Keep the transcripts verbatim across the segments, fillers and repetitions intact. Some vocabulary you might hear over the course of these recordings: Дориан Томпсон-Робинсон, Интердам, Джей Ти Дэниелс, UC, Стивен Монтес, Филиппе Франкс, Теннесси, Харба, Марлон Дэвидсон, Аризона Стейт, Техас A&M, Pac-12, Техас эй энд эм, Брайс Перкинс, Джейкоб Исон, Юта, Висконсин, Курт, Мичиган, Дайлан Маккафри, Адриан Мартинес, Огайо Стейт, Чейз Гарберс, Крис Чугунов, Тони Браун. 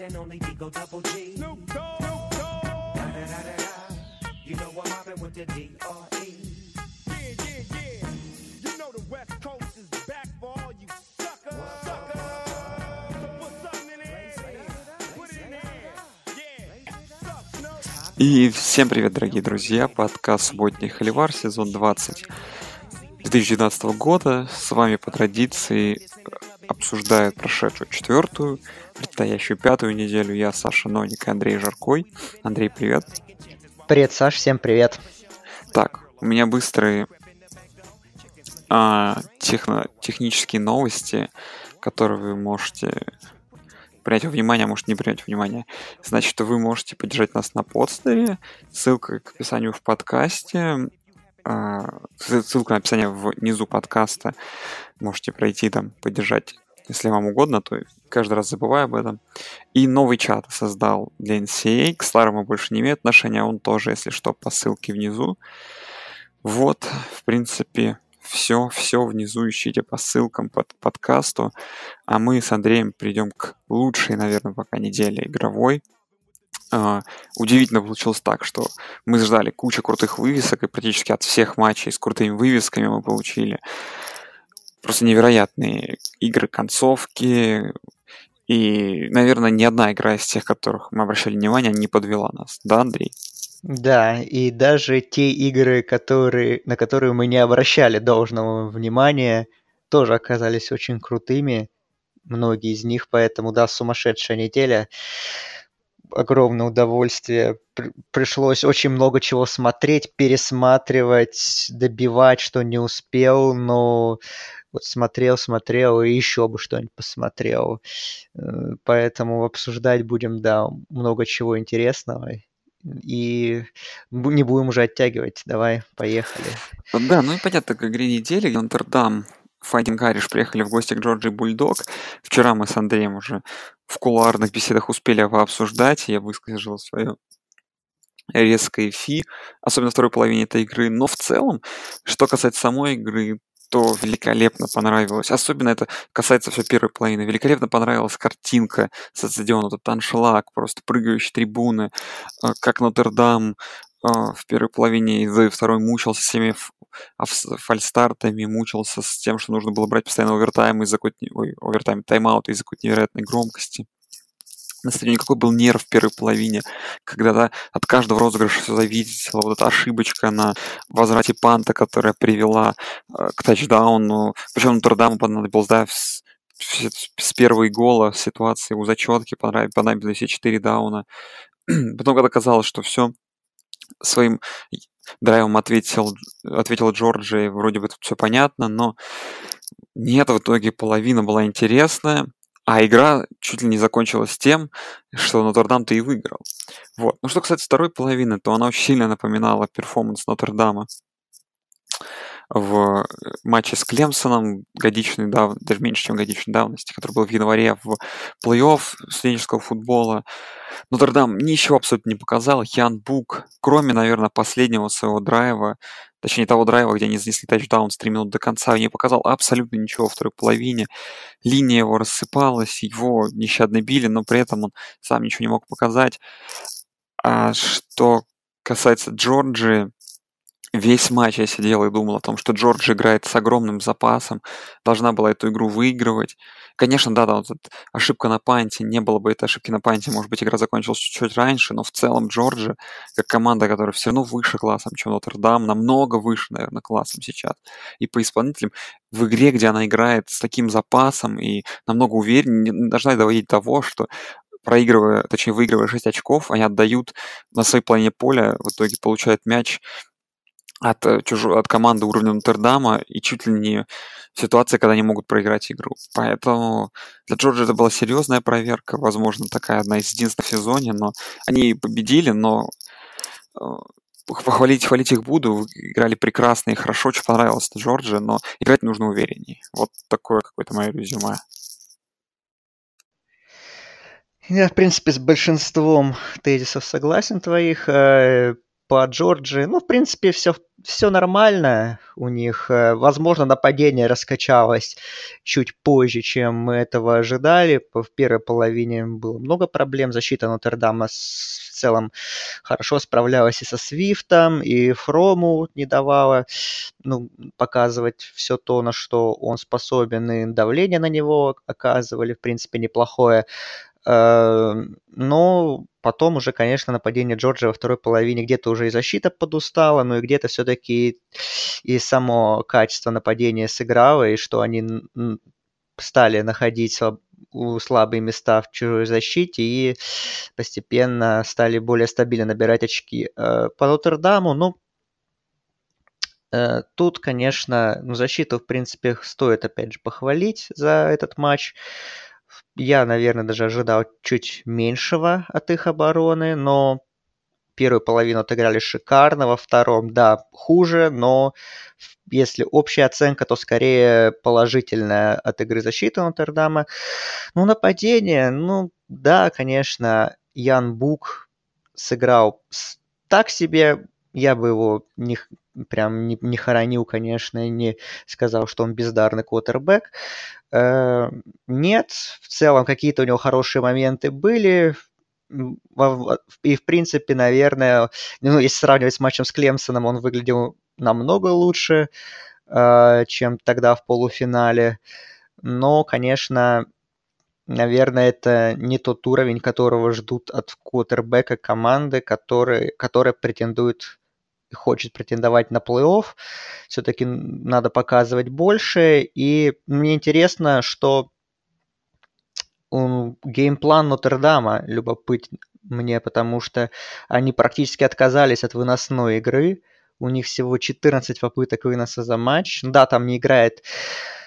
one and only Deagle Double G. Snoop Dogg. You know I'm hopping with the D R E. Yeah, yeah, yeah. You know the West Coast is back for all you suckers. Suckers. И всем привет, дорогие друзья, подкаст «Субботний Холивар», сезон двадцать две тысячи девятнадцатого года. С вами по традиции обсуждают прошедшую четвертую, предстоящую пятую неделю я, Саша Ноник и Андрей Жаркой. Андрей, привет. Привет, Саш, всем привет. Так, у меня быстрые а, техно, технические новости, которые вы можете... принять во внимание, а может не принять во внимание. Значит, вы можете поддержать нас на подставе. Ссылка к описанию в подкасте. Ссылка на описание внизу подкаста. Можете пройти там, поддержать, если вам угодно, то каждый раз забываю об этом. И новый чат создал для эн си эй. К старому больше не имеет отношения. Он тоже, если что, по ссылке внизу. Вот, в принципе... Все, все внизу ищите по ссылкам под подкасту. А мы с Андреем придем к лучшей, наверное, пока неделе игровой. Uh, удивительно получилось так, что мы ждали кучу крутых вывесок, и практически от всех матчей с крутыми вывесками мы получили просто невероятные игры, концовки. И, наверное, ни одна игра из тех, которых мы обращали внимание, не подвела нас. Да, Андрей? Да, и даже те игры, которые, на которые мы не обращали должного внимания, тоже оказались очень крутыми, многие из них, поэтому, да, сумасшедшая неделя, огромное удовольствие, пришлось очень много чего смотреть, пересматривать, добивать, что не успел, но вот смотрел, смотрел и еще бы что-нибудь посмотрел, поэтому обсуждать будем, да, много чего интересного. И не будем уже оттягивать. Давай, поехали. Да, ну и понятно, к игре недели. Интердам, Fighting Garish приехали в гости к Джорджи Бульдог. Вчера мы с Андреем уже в кулуарных беседах успели пообсуждать. Я высказал свое резкое фи, особенно в второй половине этой игры. Но в целом, что касается самой игры, то великолепно понравилось. Особенно это касается все первой половины. Великолепно понравилась картинка со стадиона. Этот аншлаг, просто прыгающие трибуны, как Нотр-Дам в первой половине, и за второй мучился с всеми фальстартами, мучился с тем, что нужно было брать постоянно овертайм из-за какой-то... Ой, овертайм, тайм-аут из-за какой-то невероятной громкости. На стадионе какой был нерв в первой половине, когда да, от каждого розыгрыша все зависело, вот эта ошибочка на возврате панта, которая привела э, к тачдауну. Причем Нотр-Даму понадобилось, да, с, с, с первого гола в ситуации у зачетки понадобились все четыре дауна. Потом, когда казалось, что все своим драйвом ответил, ответил Джорджи, вроде бы тут все понятно, но нет, в итоге половина была интересная. А игра чуть ли не закончилась тем, что Нотр-Дам-то и выиграл. Вот. Ну что касается второй половины, то она очень сильно напоминала перформанс Нотр-Дама в матче с Клемсоном, годичной дав... даже меньше, чем годичной давности, который был в январе в плей-офф студенческого футбола. Нотр-Дам ничего абсолютно не показал. Ян Бук, кроме, наверное, последнего своего драйва, точнее того драйва, где они занесли тачдаун с три минуты до конца, не показал абсолютно ничего во второй половине. Линия его рассыпалась, его нещадно били, но при этом он сам ничего не мог показать. А что касается Джорджи, весь матч я сидел и думал о том, что Джорджи играет с огромным запасом, должна была эту игру выигрывать. Конечно, да, да, вот ошибка на панте, не было бы этой ошибки на панте, может быть, игра закончилась чуть-чуть раньше, но в целом Джорджи, как команда, которая все равно выше классом, чем Нотр-Дам, намного выше, наверное, классом сейчас, и по исполнителям в игре, где она играет с таким запасом и намного увереннее, не должна доводить до того, что проигрывая, точнее, выигрывая шесть очков, они отдают на своей половине поля, в итоге получают мяч От, чужой, от команды уровня Нотр-Дама и чуть ли не в ситуации, когда они могут проиграть игру. Поэтому для Джорджи это была серьезная проверка, возможно, такая одна из единственных в сезоне, но они победили, но похвалить хвалить их буду, играли прекрасно и хорошо, очень понравилось Джорджи, но играть нужно увереннее. Вот такое какое-то мое резюме. Я, в принципе, с большинством тезисов согласен твоих. по Джорджи. Ну, в принципе, все, все нормально у них. Возможно, нападение раскачалось чуть позже, чем мы этого ожидали. В первой половине было много проблем. Защита Нотр-Дама в целом хорошо справлялась и со Свифтом, и Фрому не давала ну, показывать все то, на что он способен, и давление на него оказывали, в принципе, неплохое. Но потом уже, конечно, нападение Джорджи во второй половине где-то уже и защита подустала, но и где-то все-таки и само качество нападения сыграло, и что они стали находить слабые места в чужой защите и постепенно стали более стабильно набирать очки. По Нотр-Даму, ну, тут, конечно, защиту, в принципе, стоит, опять же, похвалить за этот матч. Я, наверное, даже ожидал чуть меньшего от их обороны, но первую половину отыграли шикарно, во втором, да, хуже, но если общая оценка, то скорее положительная от игры защиты Нотр-Дама. Ну, нападение, ну, да, конечно, Ян Бук сыграл так себе, я бы его не, прям не, не хоронил, конечно, не сказал, что он бездарный квотербэк. Нет, в целом какие-то у него хорошие моменты были, и в принципе, наверное, ну, если сравнивать с матчем с Клемсоном, он выглядел намного лучше, чем тогда в полуфинале, но, конечно, наверное, это не тот уровень, которого ждут от квотербека команды, который, которая претендует... хочет претендовать на плей-офф, все-таки надо показывать больше, и мне интересно, что геймплан Нотр-Дама любопытен мне, потому что они практически отказались от выносной игры, у них всего четырнадцать попыток выноса за матч, да, там не играет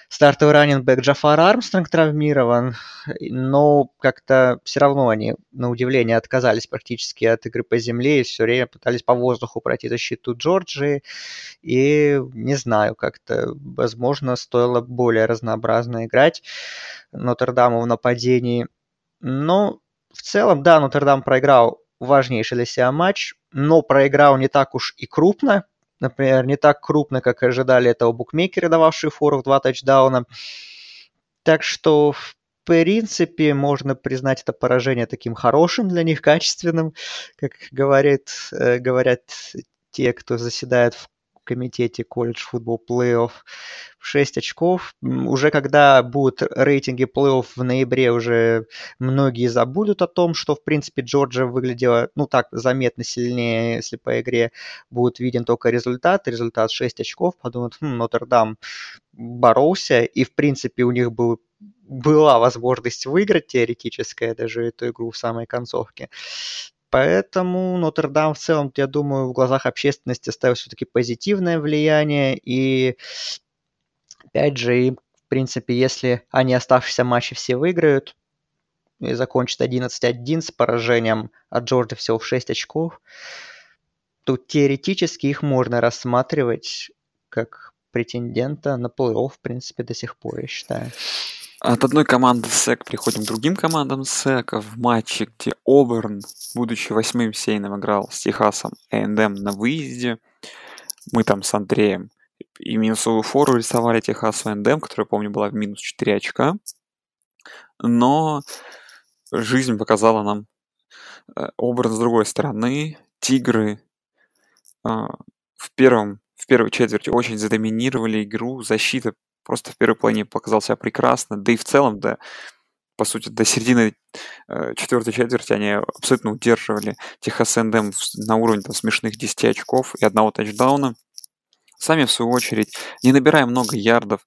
стартовый раннинг-бэк Джафар Армстронг травмирован, но как-то все равно они, на удивление, отказались практически от игры по земле и все время пытались по воздуху пройти защиту Джорджии. И не знаю, как-то, возможно, стоило более разнообразно играть Нотр-Даму в нападении. Но в целом, да, Нотр-Дам проиграл важнейший для себя матч, но проиграл не так уж и крупно. Например, не так крупно, как ожидали этого букмекеры, дававшие фору в два тачдауна. Так что, в принципе, можно признать это поражение таким хорошим для них, качественным, как говорит, говорят те, кто заседает в комитете колледж футбол плей-офф. шесть очков. Уже когда будут рейтинги плей-офф в ноябре, уже многие забудут о том, что, в принципе, Джорджия выглядела, ну, так, заметно сильнее, если по игре будет виден только результат. Результат шесть очков. Подумают, хм, Нотр-Дам боролся, и, в принципе, у них был, была возможность выиграть теоретическая даже эту игру в самой концовке. Поэтому Нотр-Дам в целом, я думаю, в глазах общественности оставил все-таки позитивное влияние. И, опять же, им, в принципе, если они оставшиеся матчи все выиграют и закончат одиннадцать один с поражением от Джорджи всего в шесть очков, то теоретически их можно рассматривать как претендента на плей-офф, в принципе, до сих пор, я считаю. От одной команды СЭК переходим к другим командам СЭКа. В матче, где Оберн, будучи восьмым сейном, играл с Техасом эй энд эм на выезде. Мы там с Андреем и минусовую фору рисовали Техасу эй энд эм, которая, помню, была в минус четыре очка. Но жизнь показала нам Оберн с другой стороны. Тигры в, первом, в первой четверти очень задоминировали игру. Защита просто в первой половине показал себя прекрасно, да и в целом, да, по сути, до середины э, четвертой четверти они абсолютно удерживали Техас эй энд эм на уровне там, смешных десяти очков и одного тачдауна. Сами, в свою очередь, не набирая много ярдов,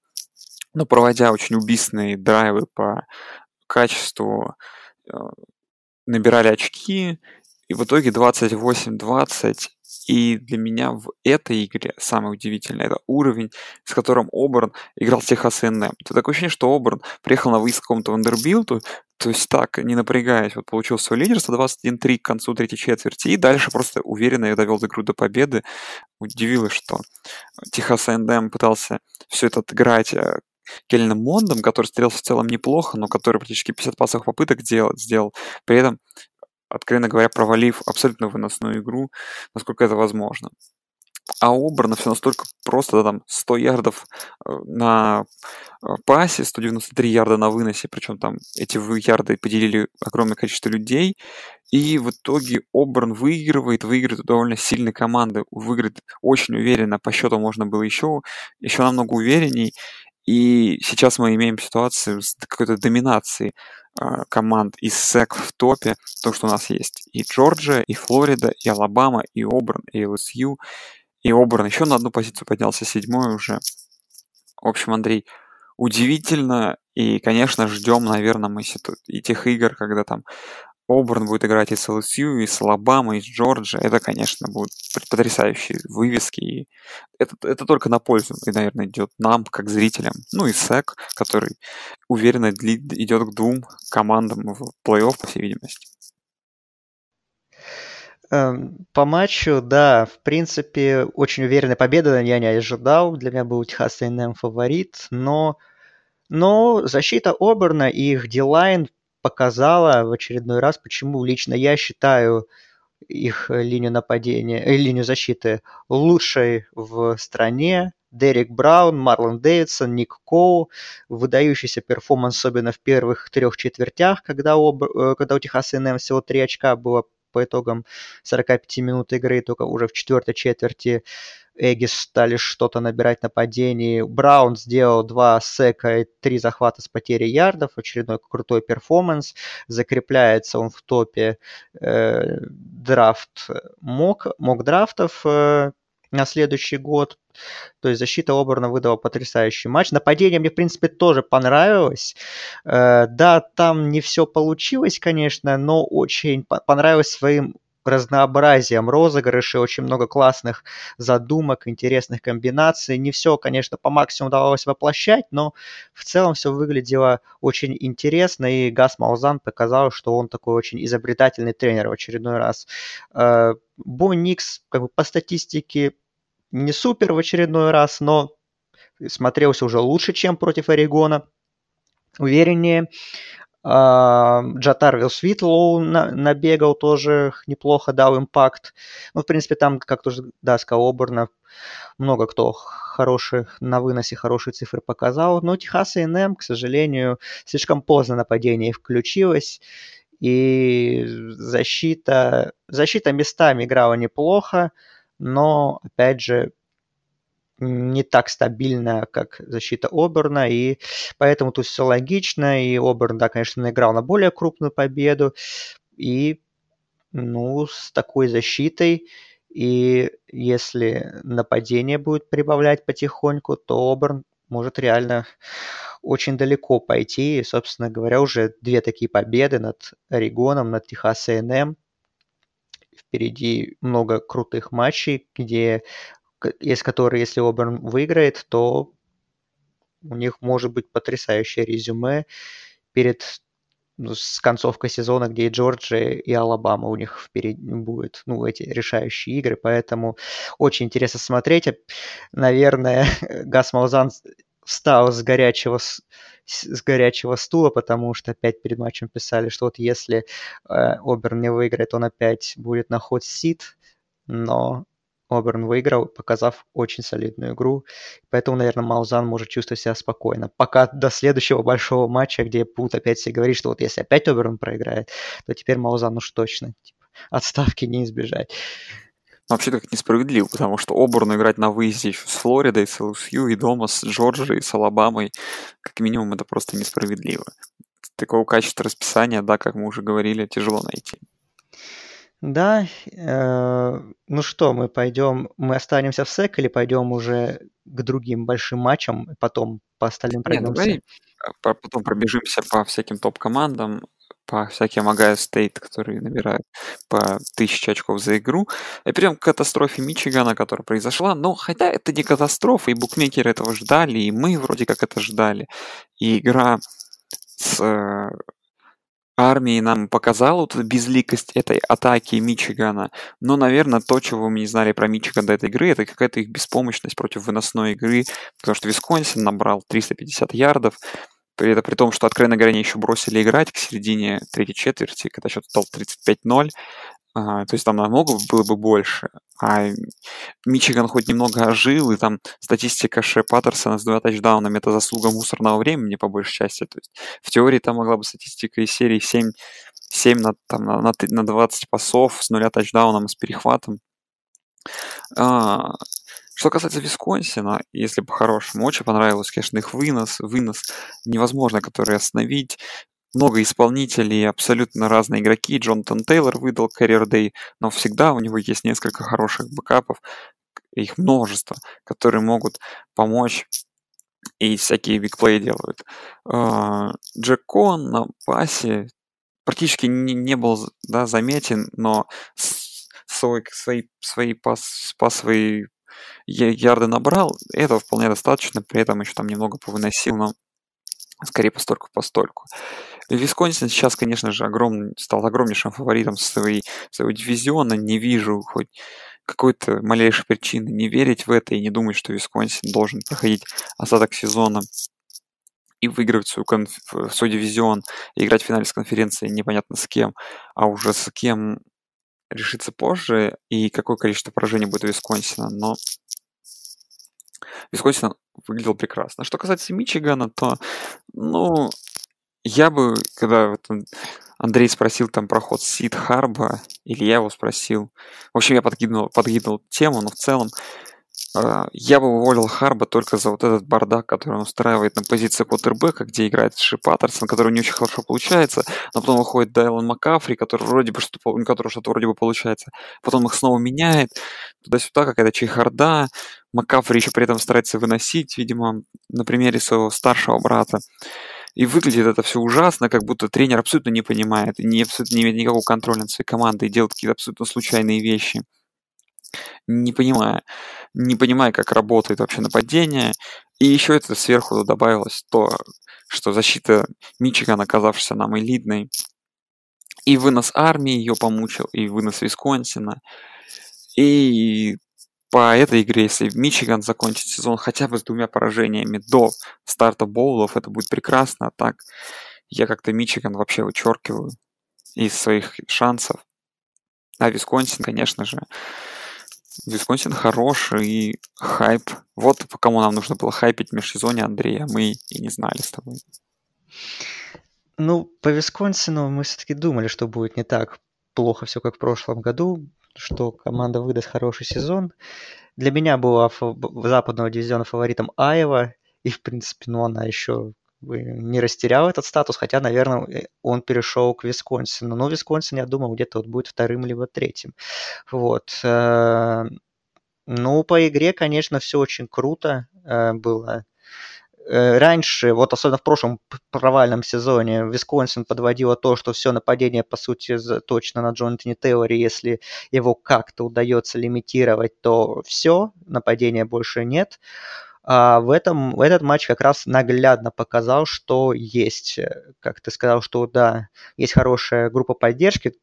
но проводя очень убийственные драйвы по качеству, э, набирали очки, и в итоге двадцать восемь двадцать. И для меня в этой игре самое удивительное – это уровень, с которым Оберн играл с Техас эй энд эм. Это такое ощущение, что Оберн приехал на выезд к какому-то Вандербилту, то есть так, не напрягаясь, вот получил свое лидерство двадцать один три к концу третьей четверти, и дальше просто уверенно довел игру до победы. Удивило, что Техас эй энд эм пытался все это отыграть Келленом Мондом, который стрелялся в целом неплохо, но который практически пятьдесят пасовых попыток делал, сделал. При этом откровенно говоря, провалив абсолютно выносную игру, насколько это возможно. А у Оберна все настолько просто, да, там сто ярдов на пасе, сто девяносто три ярда на выносе, причем там эти ярды поделили огромное количество людей, и в итоге Оберн выигрывает, выигрывает довольно сильные команды, выигрывает очень уверенно, по счету можно было еще, еще намного уверенней, и сейчас мы имеем ситуацию с какой-то доминацией команд из СЭК в топе, то, что у нас есть и Джорджия, и Флорида, и Алабама, и Оберн, и эл эс ю, и Оберн еще на одну позицию поднялся, седьмой уже. В общем, Андрей, удивительно, и, конечно, ждем, наверное, мы и тех игр, когда там Оберн будет играть и с эл эс ю, и с Алабамой, и с Джорджией. Это, конечно, будут потрясающие вывески. И это, это только на пользу, и, наверное, идет нам, как зрителям. Ну и СЭК, который уверенно идет к двум командам в плей-офф, по всей видимости. По матчу, да, в принципе, очень уверенная победа, я не ожидал. Для меня был Техас эй энд эм фаворит, но, но защита Оберна и их D-Line показала в очередной раз, почему лично я считаю их линию нападения, э, линию защиты лучшей в стране. Дерек Браун, Марлон Дэвидсон, Ник Коу, выдающийся перформанс, особенно в первых трех четвертях, когда, об... когда у Техаса эй энд эм всего три очка было по итогам сорок пять минут игры, только уже в четвертой четверти Эггис стали что-то набирать нападение. Браун сделал два сека и три захвата с потерей ярдов. Очередной крутой перформанс. Закрепляется он в топе э, драфт мок, мок-драфтов э, на следующий год. То есть защита Оберна выдала потрясающий матч. Нападение мне, в принципе, тоже понравилось. Э, да, там не все получилось, конечно, но очень понравилось своим разнообразием розыгрышей, очень много классных задумок, интересных комбинаций. Не все, конечно, по максимуму удалось воплощать, но в целом все выглядело очень интересно, и Гас Малзан показал, что он такой очень изобретательный тренер в очередной раз. Бо Никс, как бы, по статистике не супер в очередной раз, но смотрелся уже лучше, чем против Орегона. Увереннее. Джатарвил Свитлоу набегал тоже неплохо, дал импакт. Ну, в принципе, там, как уже доска Оберна, много кто хороший, на выносе хорошие цифры показал. Но Техас эй энд эм, к сожалению, слишком поздно нападение включилось. И защита, защита местами играла неплохо, но, опять же, не так стабильно, как защита Оберна, и поэтому тут все логично, и Оберн, да, конечно, наиграл на более крупную победу, и, ну, с такой защитой, и если нападение будет прибавлять потихоньку, то Оберн может реально очень далеко пойти, и, собственно говоря, уже две такие победы над Орегоном, над Техас эй энд эм, впереди много крутых матчей, где из которых, если Оберн выиграет, то у них может быть потрясающее резюме перед, ну, с концовкой сезона, где и Джорджия, и Алабама у них впереди будет, ну, эти решающие игры. Поэтому очень интересно смотреть. Наверное, Гас Малзан встал с горячего, с горячего стула, потому что опять перед матчем писали, что вот если Оберн не выиграет, он опять будет на хот-сит, но Оберн выиграл, показав очень солидную игру. Поэтому, наверное, Малзан может чувствовать себя спокойно. Пока до следующего большого матча, где будут опять все говорить, что вот если опять Оберн проиграет, то теперь Малзан уж точно типа, отставки не избежать. Вообще-то как несправедливо, потому что Оберну играть на выезде еще с Флоридой, с эл эс ю, и дома с Джорджией, с Алабамой, как минимум, это просто несправедливо. Такого качества расписания, да, как мы уже говорили, тяжело найти. Да, э, ну что, мы пойдем, мы останемся в СЭК или пойдем уже к другим большим матчам, потом по остальным пройдемся? Нет, давай потом пробежимся по всяким топ-командам, по всяким Огайо Стейт, которые набирают по тысяче очков за игру. И перейдем к катастрофе Мичигана, которая произошла, но хотя это не катастрофа, и букмекеры этого ждали, и мы вроде как это ждали, и игра с... Э, армии нам показала вот безликость этой атаки Мичигана, но, наверное, то, чего мы не знали про Мичиган до этой игры, это какая-то их беспомощность против выносной игры, потому что Висконсин набрал триста пятьдесят ярдов, Это при том, что, откровенно говоря, они еще бросили играть к середине третьей четверти, когда счет стал тридцать пять ноль. То есть там намного было бы больше. А Мичиган хоть немного ожил, и там статистика Шея Паттерсона с двумя тачдаунами — это заслуга мусорного времени, по большей части. То есть в теории там могла бы статистика из серии семь, семь на, там, на, на двадцать пасов с нуля тачдауном и с перехватом. А, что касается Висконсина, если по-хорошему, очень понравилось, конечно, их вынос. Вынос невозможно, который остановить. Много исполнителей, абсолютно разные игроки. Джонатан Тейлор выдал Career Day, но всегда у него есть несколько хороших бэкапов, их множество, которые могут помочь и всякие бигплей делают. Джек Кон на пасе практически не, не был, да, заметен, но свой, свои, свои пас, пасовые ярды набрал. Этого вполне достаточно, при этом еще там немного повыносил, но скорее постольку-постольку. Висконсин сейчас, конечно же, огромный, стал огромнейшим фаворитом своей, своего дивизиона. Не вижу хоть какой-то малейшей причины не верить в это и не думать, что Висконсин должен проходить остаток сезона и выигрывать свою конф... свой дивизион, и играть в финале с конференцией непонятно с кем, а уже с кем решится позже, и какое количество поражений будет у Висконсина. Но Висконсин выглядел прекрасно. Что касается Мичигана, то, ну, я бы, когда вот Андрей спросил там про ход Сид Харба, или я его спросил, в общем, я подкинул, подкинул тему, но в целом э, я бы уволил Харба только за вот этот бардак, который он устраивает на позиции квотербека, где играет Ши Паттерсон, который не очень хорошо получается, но потом выходит Дайлан Маккафри, который вроде бы что-то, у которого что-то вроде бы получается, потом их снова меняет, туда-сюда какая-то чехарда. Маккафри еще при этом старается выносить, видимо, на примере своего старшего брата. И выглядит это все ужасно, как будто тренер абсолютно не понимает, и не, абсолютно не имеет никакого контроля над своей командой, и делает какие-то абсолютно случайные вещи, не понимая, не понимая, как работает вообще нападение. И еще это сверху добавилось то, что защита Мичигана, оказавшаяся нам элитной, и вынос армии ее помучил, и вынос Висконсина, и... По этой игре, если Мичиган закончит сезон хотя бы с двумя поражениями до старта боулов, это будет прекрасно. А так я как-то Мичиган вообще вычеркиваю из своих шансов. А Висконсин, конечно же, Висконсин хороший и хайп. Вот по кому нам нужно было хайпить в межсезонье, Андрей, а мы и не знали с тобой. Ну, по Висконсину мы все-таки думали, что будет не так плохо все, как в прошлом году, что команда выдаст хороший сезон. Для меня была западного дивизиона фаворитом Айова, и, в принципе, ну, она еще не растеряла этот статус, хотя, наверное, он перешел к Висконсину. Но Висконсин, я думаю, где-то вот будет вторым либо третьим. Вот. Ну, по игре, конечно, все очень круто было. Раньше, вот особенно в прошлом провальном сезоне, Висконсин подводило то, что все нападение, по сути, точно на Джонатане Тейлоре. Если его как-то удается лимитировать, то все, нападения больше нет. А в этом, этот матч как раз наглядно показал, что есть, как ты сказал, что да, есть хорошая группа поддержки.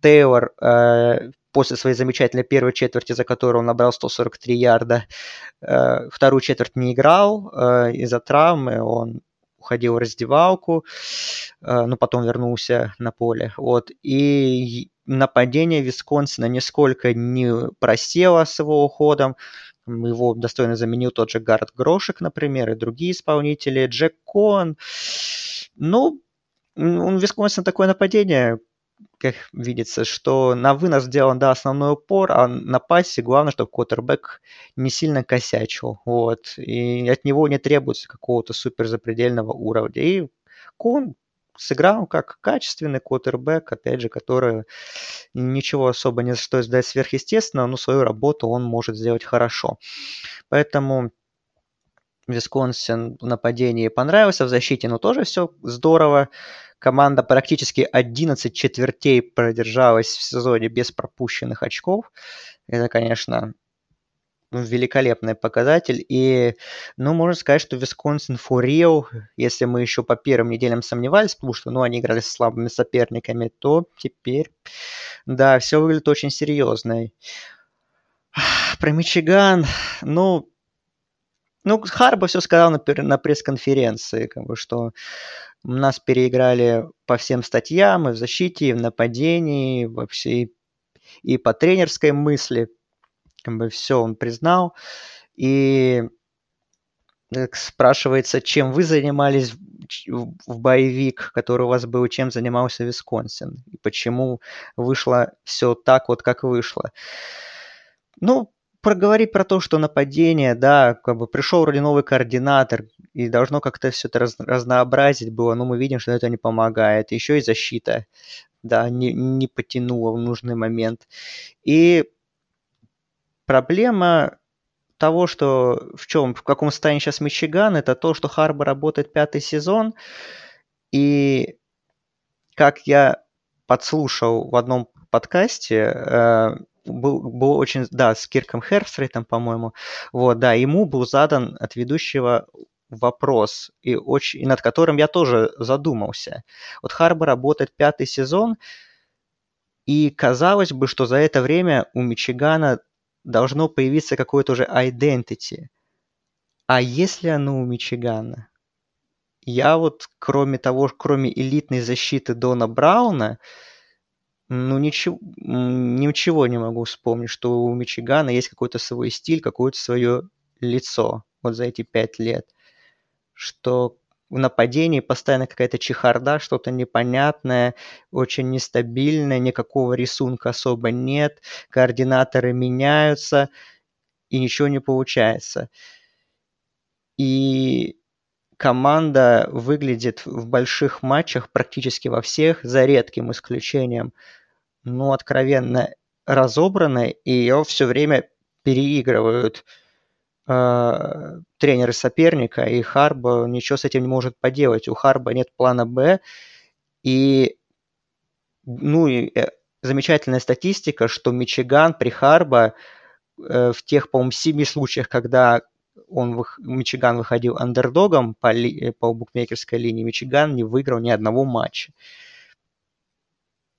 Тейлор э, после своей замечательной первой четверти, за которую он набрал сто сорок три ярда, э, вторую четверть не играл э, из-за травмы, он уходил в раздевалку, э, но потом вернулся на поле. Вот. И нападение Висконсина нисколько не просело с его уходом. Его достойно заменил тот же Гаррет Грошек, например, и другие исполнители. Джек Кон. Ну, у Висконсина такое нападение, как видится, что на вынос сделан, да, основной упор, а на пассе главное, чтобы квотербек не сильно косячил. Вот. И от него не требуется какого-то суперзапредельного уровня. И Кон сыграл как качественный квотербек, опять же, который ничего особо не стоит сдать сверхъестественно, но свою работу он может сделать хорошо. Поэтому Висконсин в нападении понравился, в защите, но тоже все здорово. Команда практически одиннадцать четвертей продержалась в сезоне без пропущенных очков. Это, конечно, великолепный показатель. И, ну, можно сказать, что Висконсин for real, если мы еще по первым неделям сомневались, потому что, ну, они играли с слабыми соперниками, то теперь, да, все выглядит очень серьезно. Про Мичиган, ну... Ну, Харба все сказал на, на пресс-конференции, как бы, что нас переиграли по всем статьям, и в защите, и в нападении, и вообще и по тренерской мысли. Как бы все он признал. И спрашивается, чем вы занимались в боевик, который у вас был, чем занимался Висконсин, и почему вышло все так вот, как вышло. Ну, проговорить про то, что нападение, да, как бы пришел вроде новый координатор, и должно как-то все это раз, разнообразить было, но мы видим, что это не помогает. Еще и защита, да, не, не потянула в нужный момент. И проблема того, что в чем, в каком состоянии сейчас Мичиган, это то, что Харба работает пятый сезон, и как я подслушал в одном подкасте, был, был очень, да, с Кирком Херфстрейтом, по-моему, вот, да, ему был задан от ведущего вопрос, и, очень, и над которым я тоже задумался. Вот Харба работает пятый сезон, и казалось бы, что за это время у Мичигана должно появиться какое-то уже identity. А если оно у Мичигана? Я вот, кроме того, кроме элитной защиты Дона Брауна, ну ничего, ничего не могу вспомнить, что у Мичигана есть какой-то свой стиль, какое-то свое лицо вот за эти пять лет. Что в нападении постоянно какая-то чехарда, что-то непонятное, очень нестабильное, никакого рисунка особо нет, координаторы меняются, и ничего не получается. И команда выглядит в больших матчах практически во всех, за редким исключением, ну, откровенно разобранной, и ее все время переигрывают тренеры соперника, и Харба ничего с этим не может поделать. У Харба нет плана Б. И, ну, и замечательная статистика, что Мичиган при Харба в тех, по-моему, семи случаях, когда он, Мичиган выходил андердогом по, ли, по букмекерской линии, Мичиган не выиграл ни одного матча.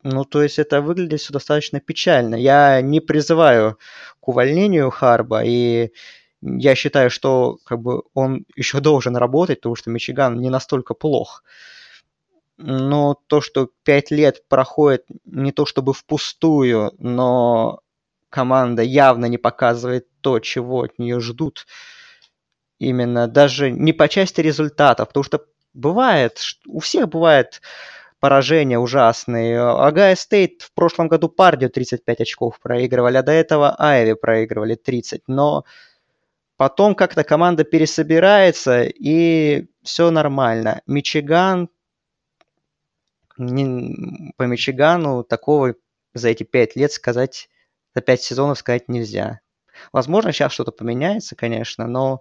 Ну, то есть это выглядит все достаточно печально. Я не призываю к увольнению Харба, и я считаю, что как бы он еще должен работать, потому что Мичиган не настолько плох. Но то, что пять лет проходит не то чтобы впустую, но команда явно не показывает то, чего от нее ждут. Именно даже не по части результатов, потому что бывает, у всех бывает поражения ужасные. Огайо Стейт в прошлом году Пардию тридцать пять очков проигрывали, а до этого Айви проигрывали тридцать, но потом как-то команда пересобирается, и все нормально. Мичиган, не, по Мичигану такого за эти пять лет сказать, за пять сезонов сказать нельзя. Возможно, сейчас что-то поменяется, конечно, но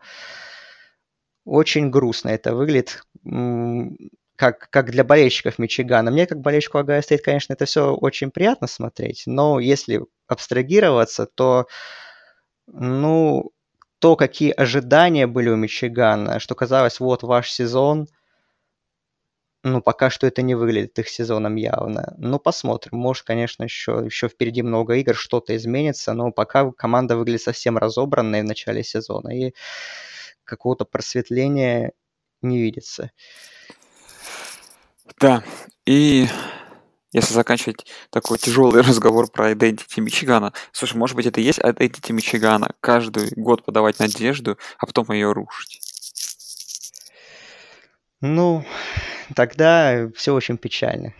очень грустно это выглядит, как, как для болельщиков Мичигана. Мне, как болельщику Огайо Стейт, конечно, это все очень приятно смотреть, но если абстрагироваться, то, ну, то, какие ожидания были у Мичигана, что казалось, вот ваш сезон, ну, пока что это не выглядит их сезоном явно. Ну, посмотрим. Может, конечно, еще, еще впереди много игр, что-то изменится, но пока команда выглядит совсем разобранной в начале сезона, и какого-то просветления не видится. Да, и если заканчивать такой тяжелый разговор про идентити Мичигана. Слушай, может быть, это и есть идентити Мичигана? Каждый год подавать надежду, а потом ее рушить. Ну, тогда все очень печально.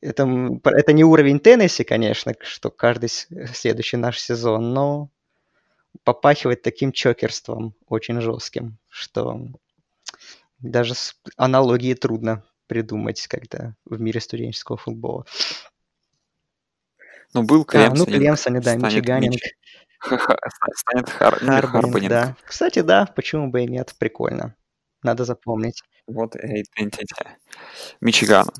Это, это не уровень Теннесси, конечно, что каждый следующий наш сезон, но попахивает таким чокерством очень жестким, что даже с аналогией трудно придумать, когда в мире студенческого футбола. Ну, был Клемсон. А, ну, Клемсон, да, Мичиганинг. Станет Харбанинг. Да. Кстати, да, почему бы и нет, прикольно. Надо запомнить. Вот идентичная Мичигана.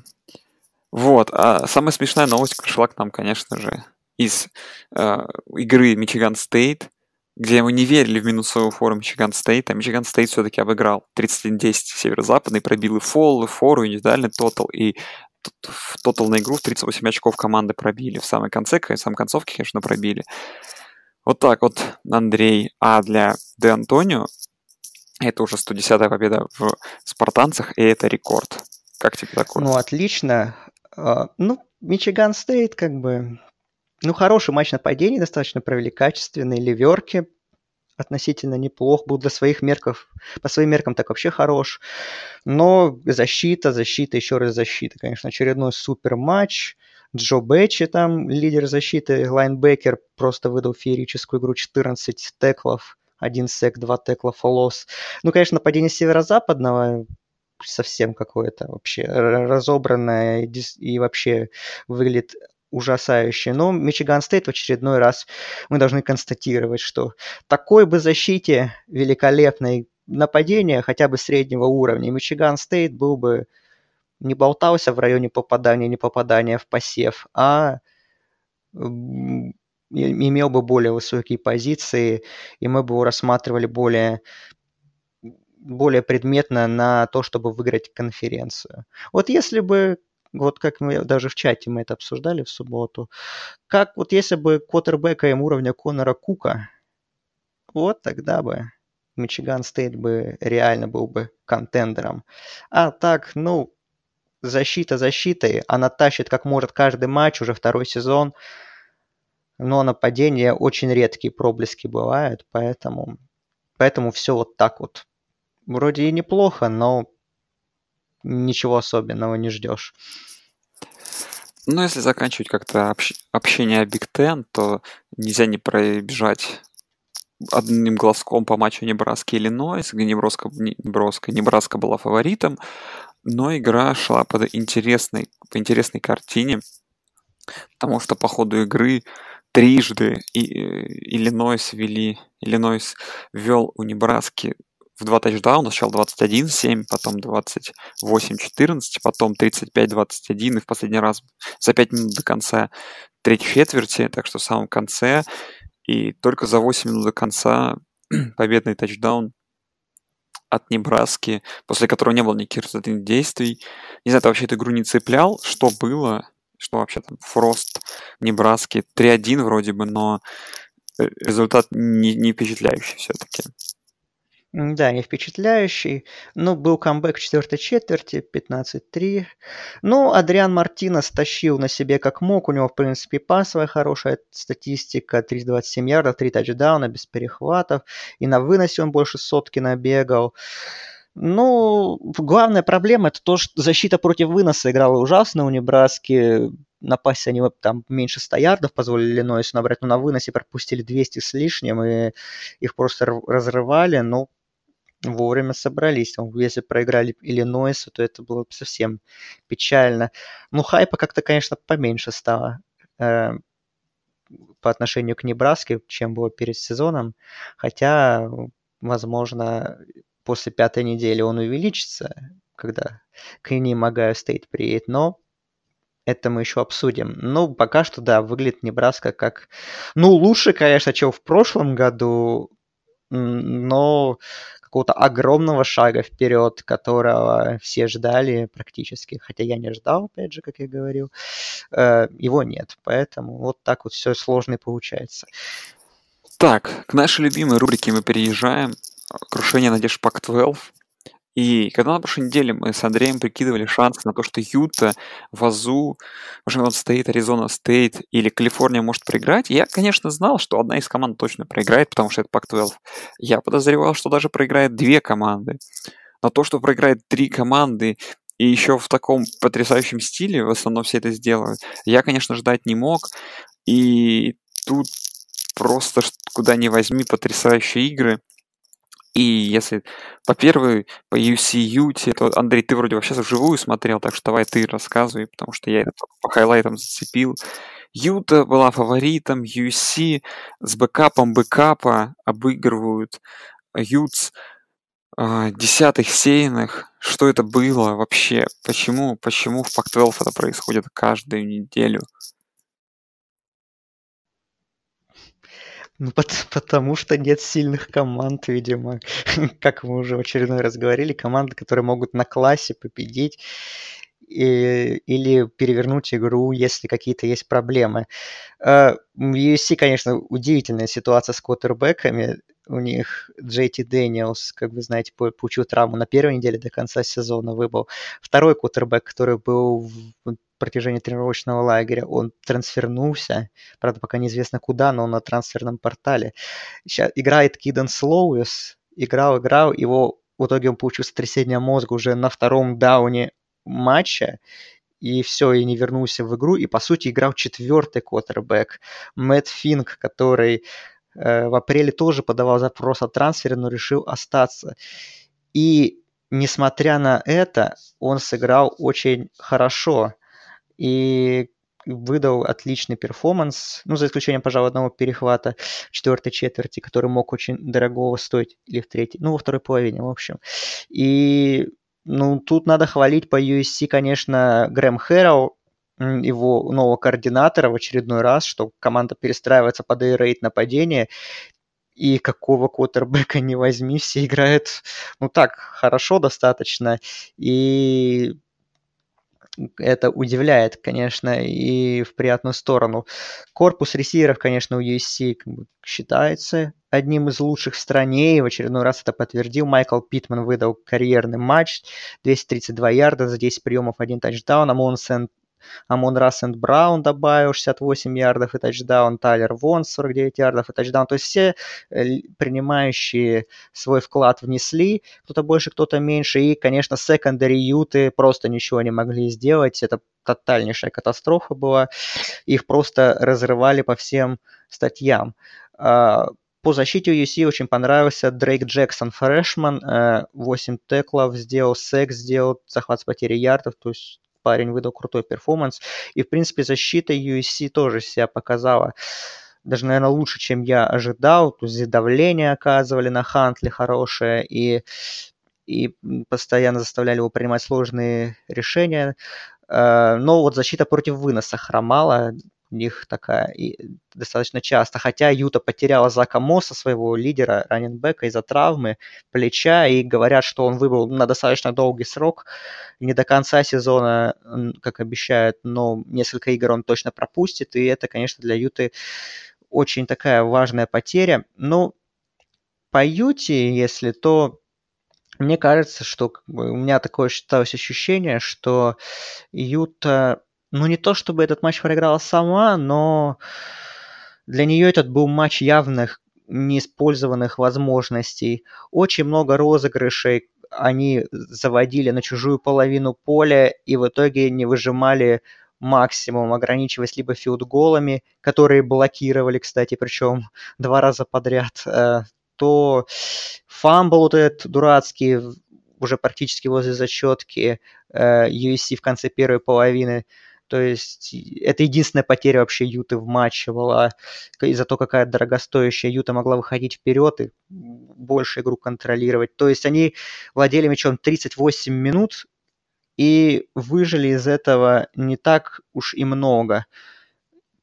Вот, а самая смешная новость пришла к нам, конечно же, из э, игры Мичиган Стейт, где мы не верили в минусовую фору Мичиган Стейт, а Мичиган Стейт все-таки обыграл тридцать один десять северо-западный, пробил и фол, и фору, индивидуальный тотал, и в тотал на игру в тридцать восемь очков команды пробили. В самой конце, в самой концовке, конечно, пробили. Вот так вот, Андрей. А для Де Антонио Это уже сто десятая победа в «Спартанцах», и это рекорд. Как тебе такое? Ну, отлично. Ну, Мичиган Стейт, как бы... Ну, хороший матч нападений, достаточно провели качественные ливерки. Относительно неплох был для своих мерков. По своим меркам так вообще хорош. Но защита, защита, еще раз защита. Конечно, очередной супер матч. Джо Бэчи там, лидер защиты, лайнбекер, просто выдал феерическую игру. четырнадцать теклов, один сек, два текла фолос. Ну, конечно, нападение северо-западного совсем какое-то вообще разобранное и вообще выглядит ужасающе. Но Мичиган Стейт в очередной раз мы должны констатировать, что такой бы защите великолепной нападения хотя бы среднего уровня Мичиган Стейт был бы не болтался в районе попадания, не попадания в посев, а имел бы более высокие позиции, и мы бы его рассматривали более, более предметно на то, чтобы выиграть конференцию. Вот если бы, вот как мы даже в чате мы это обсуждали в субботу, как вот если бы квотербека им уровня Конора Кука, вот тогда бы Мичиган Стейт бы реально был бы контендером. А так, ну, защита защитой, она тащит как может каждый матч, уже второй сезон, но нападения очень редкие проблески бывают, поэтому, поэтому все вот так вот. Вроде и неплохо, но ничего особенного не ждешь. Ну, если заканчивать как-то общ... общение о Биг Тен, то нельзя не пробежать одним глазком по матчу Небраски и Иллинойс, где Небраска, Небраска, Небраска была фаворитом, но игра шла по интересной, по интересной картине, потому что по ходу игры трижды Иллинойс вели, Иллинойс вел у Небраски в два тачдауна, сначала двадцать один семь, потом двадцать восемь четырнадцать, потом тридцать пять двадцать один, и в последний раз за пять минут до конца третьей четверти, так что в самом конце, и только за восемь минут до конца победный тачдаун от Небраски, после которого не было никаких результативных действий. Не знаю, ты вообще эту игру не цеплял, что было, что вообще там Фрост, Небраски, три один вроде бы, но результат не, не впечатляющий все-таки. Да, не впечатляющий. Ну, был камбэк в четвертой четверти, пятнадцать три. Ну, Адриан Мартинес тащил на себе как мог. У него, в принципе, пасовая хорошая статистика. триста двадцать семь ярдов, три тачдауна без перехватов. И на выносе он больше сотки набегал. Ну, главная проблема – это то, что защита против выноса играла ужасно у Небраски. Напасть они там меньше ста ярдов позволили Иллинойсу набрать. Но на выносе пропустили двести с лишним, и их просто разрывали. Но вовремя собрались. Если проиграли Иллинойсу, то это было совсем печально. Ну, хайпа как-то, конечно, поменьше стало э, по отношению к Небраске, чем было перед сезоном. Хотя, возможно, после пятой недели он увеличится, когда к ним Огайо Стейт приедет. Но это мы еще обсудим. Ну, пока что, да, выглядит Небраска как... Ну, лучше, конечно, чем в прошлом году, но какого-то огромного шага вперед, которого все ждали практически, хотя я не ждал, опять же, как я говорил, его нет, поэтому вот так вот все сложно и получается. Так, к нашей любимой рубрике мы переезжаем, крушение надежд Пак-двенадцать, и когда на прошлой неделе мы с Андреем прикидывали шансы на то, что Юта, ВАЗУ, Вашингтон стоит, Аризона Стейт или Калифорния может проиграть, я, конечно, знал, что одна из команд точно проиграет, потому что это Пак-двенадцать. Я подозревал, что даже проиграет две команды. Но то, что проиграет три команды и еще в таком потрясающем стиле в основном все это сделают, я, конечно, ждать не мог. И тут просто куда ни возьми потрясающие игры. И если по первой, по ю си Юте, то, Андрей, ты вроде вообще вживую смотрел, так что давай ты рассказывай, потому что я это по хайлайтам зацепил. Юта была фаворитом, ю си с бэкапом бэкапа обыгрывают Ютс э, десятых сеянных. Что это было вообще? Почему, почему в Пак-двенадцать это происходит каждую неделю? Ну, потому что нет сильных команд, видимо. Как мы уже в очередной раз говорили, команды, которые могут на классе победить и, или перевернуть игру, если какие-то есть проблемы. В ю эс си, конечно, удивительная ситуация с квотербэками. У них Джей Ти Дэниелс, как вы знаете, получил травму на первой неделе, до конца сезона выбыл. Второй квотербэк, который был в протяжении тренировочного лагеря, он трансфернулся. Правда, пока неизвестно куда, но он на трансферном портале. Сейчас играет Киден Слоуэс. Играл, играл. Его в итоге он получил сотрясение мозга уже на втором дауне матча. И все, и не вернулся в игру. И, по сути, играл четвертый квотербэк. Мэтт Финк, который... в апреле тоже подавал запрос о трансфере, но решил остаться. И, несмотря на это, он сыграл очень хорошо и выдал отличный перформанс, ну, за исключением, пожалуй, одного перехвата в четвертой четверти, который мог очень дорогого стоить, или в третьей, ну, во второй половине, в общем. И, ну, тут надо хвалить по ю эс си, конечно, Грэм Хэрроу, его нового координатора в очередной раз, что команда перестраивается под эйр-рейд нападение, и какого квотербека не возьми, все играют, ну так, хорошо достаточно, и это удивляет, конечно, и в приятную сторону. Корпус ресиверов, конечно, у ю эс си считается одним из лучших в стране, и в очередной раз это подтвердил. Майкл Питман выдал карьерный матч, двести тридцать два ярда, за десять приемов, один тачдаун, Амон Сент Амон-Ра Сент Браун добавил шестьдесят восемь ярдов и тачдаун, Тайлер Вонс сорок девять ярдов и тачдаун. То есть все принимающие свой вклад внесли, кто-то больше, кто-то меньше. И, конечно, секондари Юты просто ничего не могли сделать. Это тотальнейшая катастрофа была. Их просто разрывали по всем статьям. По защите ю си очень понравился Дрейк Джексон, фрешман. восемь теклов, сделал секс, сделал захват с потери ярдов. То есть парень выдал крутой перформанс. И, в принципе, защита ю эс си тоже себя показала. Даже, наверное, лучше, чем я ожидал. То есть давление оказывали на Хантли хорошее. И, и постоянно заставляли его принимать сложные решения. Но вот защита против выноса хромала. У них такая и достаточно часто. Хотя Юта потеряла Зака Мосса, своего лидера, раннинбека, из-за травмы плеча. И говорят, что он выбыл на достаточно долгий срок. Не до конца сезона, как обещают, но несколько игр он точно пропустит. И это, конечно, для Юты очень такая важная потеря. Ну, по Юте, если то... Мне кажется, что у меня такое осталось ощущение, что Юта... Ну, не то, чтобы этот матч проиграла сама, но для нее этот был матч явных неиспользованных возможностей. Очень много розыгрышей они заводили на чужую половину поля и в итоге не выжимали максимум, ограничиваясь либо филдголами, которые блокировали, кстати, причем два раза подряд, то фамбл вот этот дурацкий, уже практически возле зачетки ю эс си в конце первой половины. То есть это единственная потеря вообще Юты в матче была. Из-за того, какая дорогостоящая Юта могла выходить вперед и больше игру контролировать. То есть они владели мячом тридцать восемь минут и выжили из этого не так уж и много.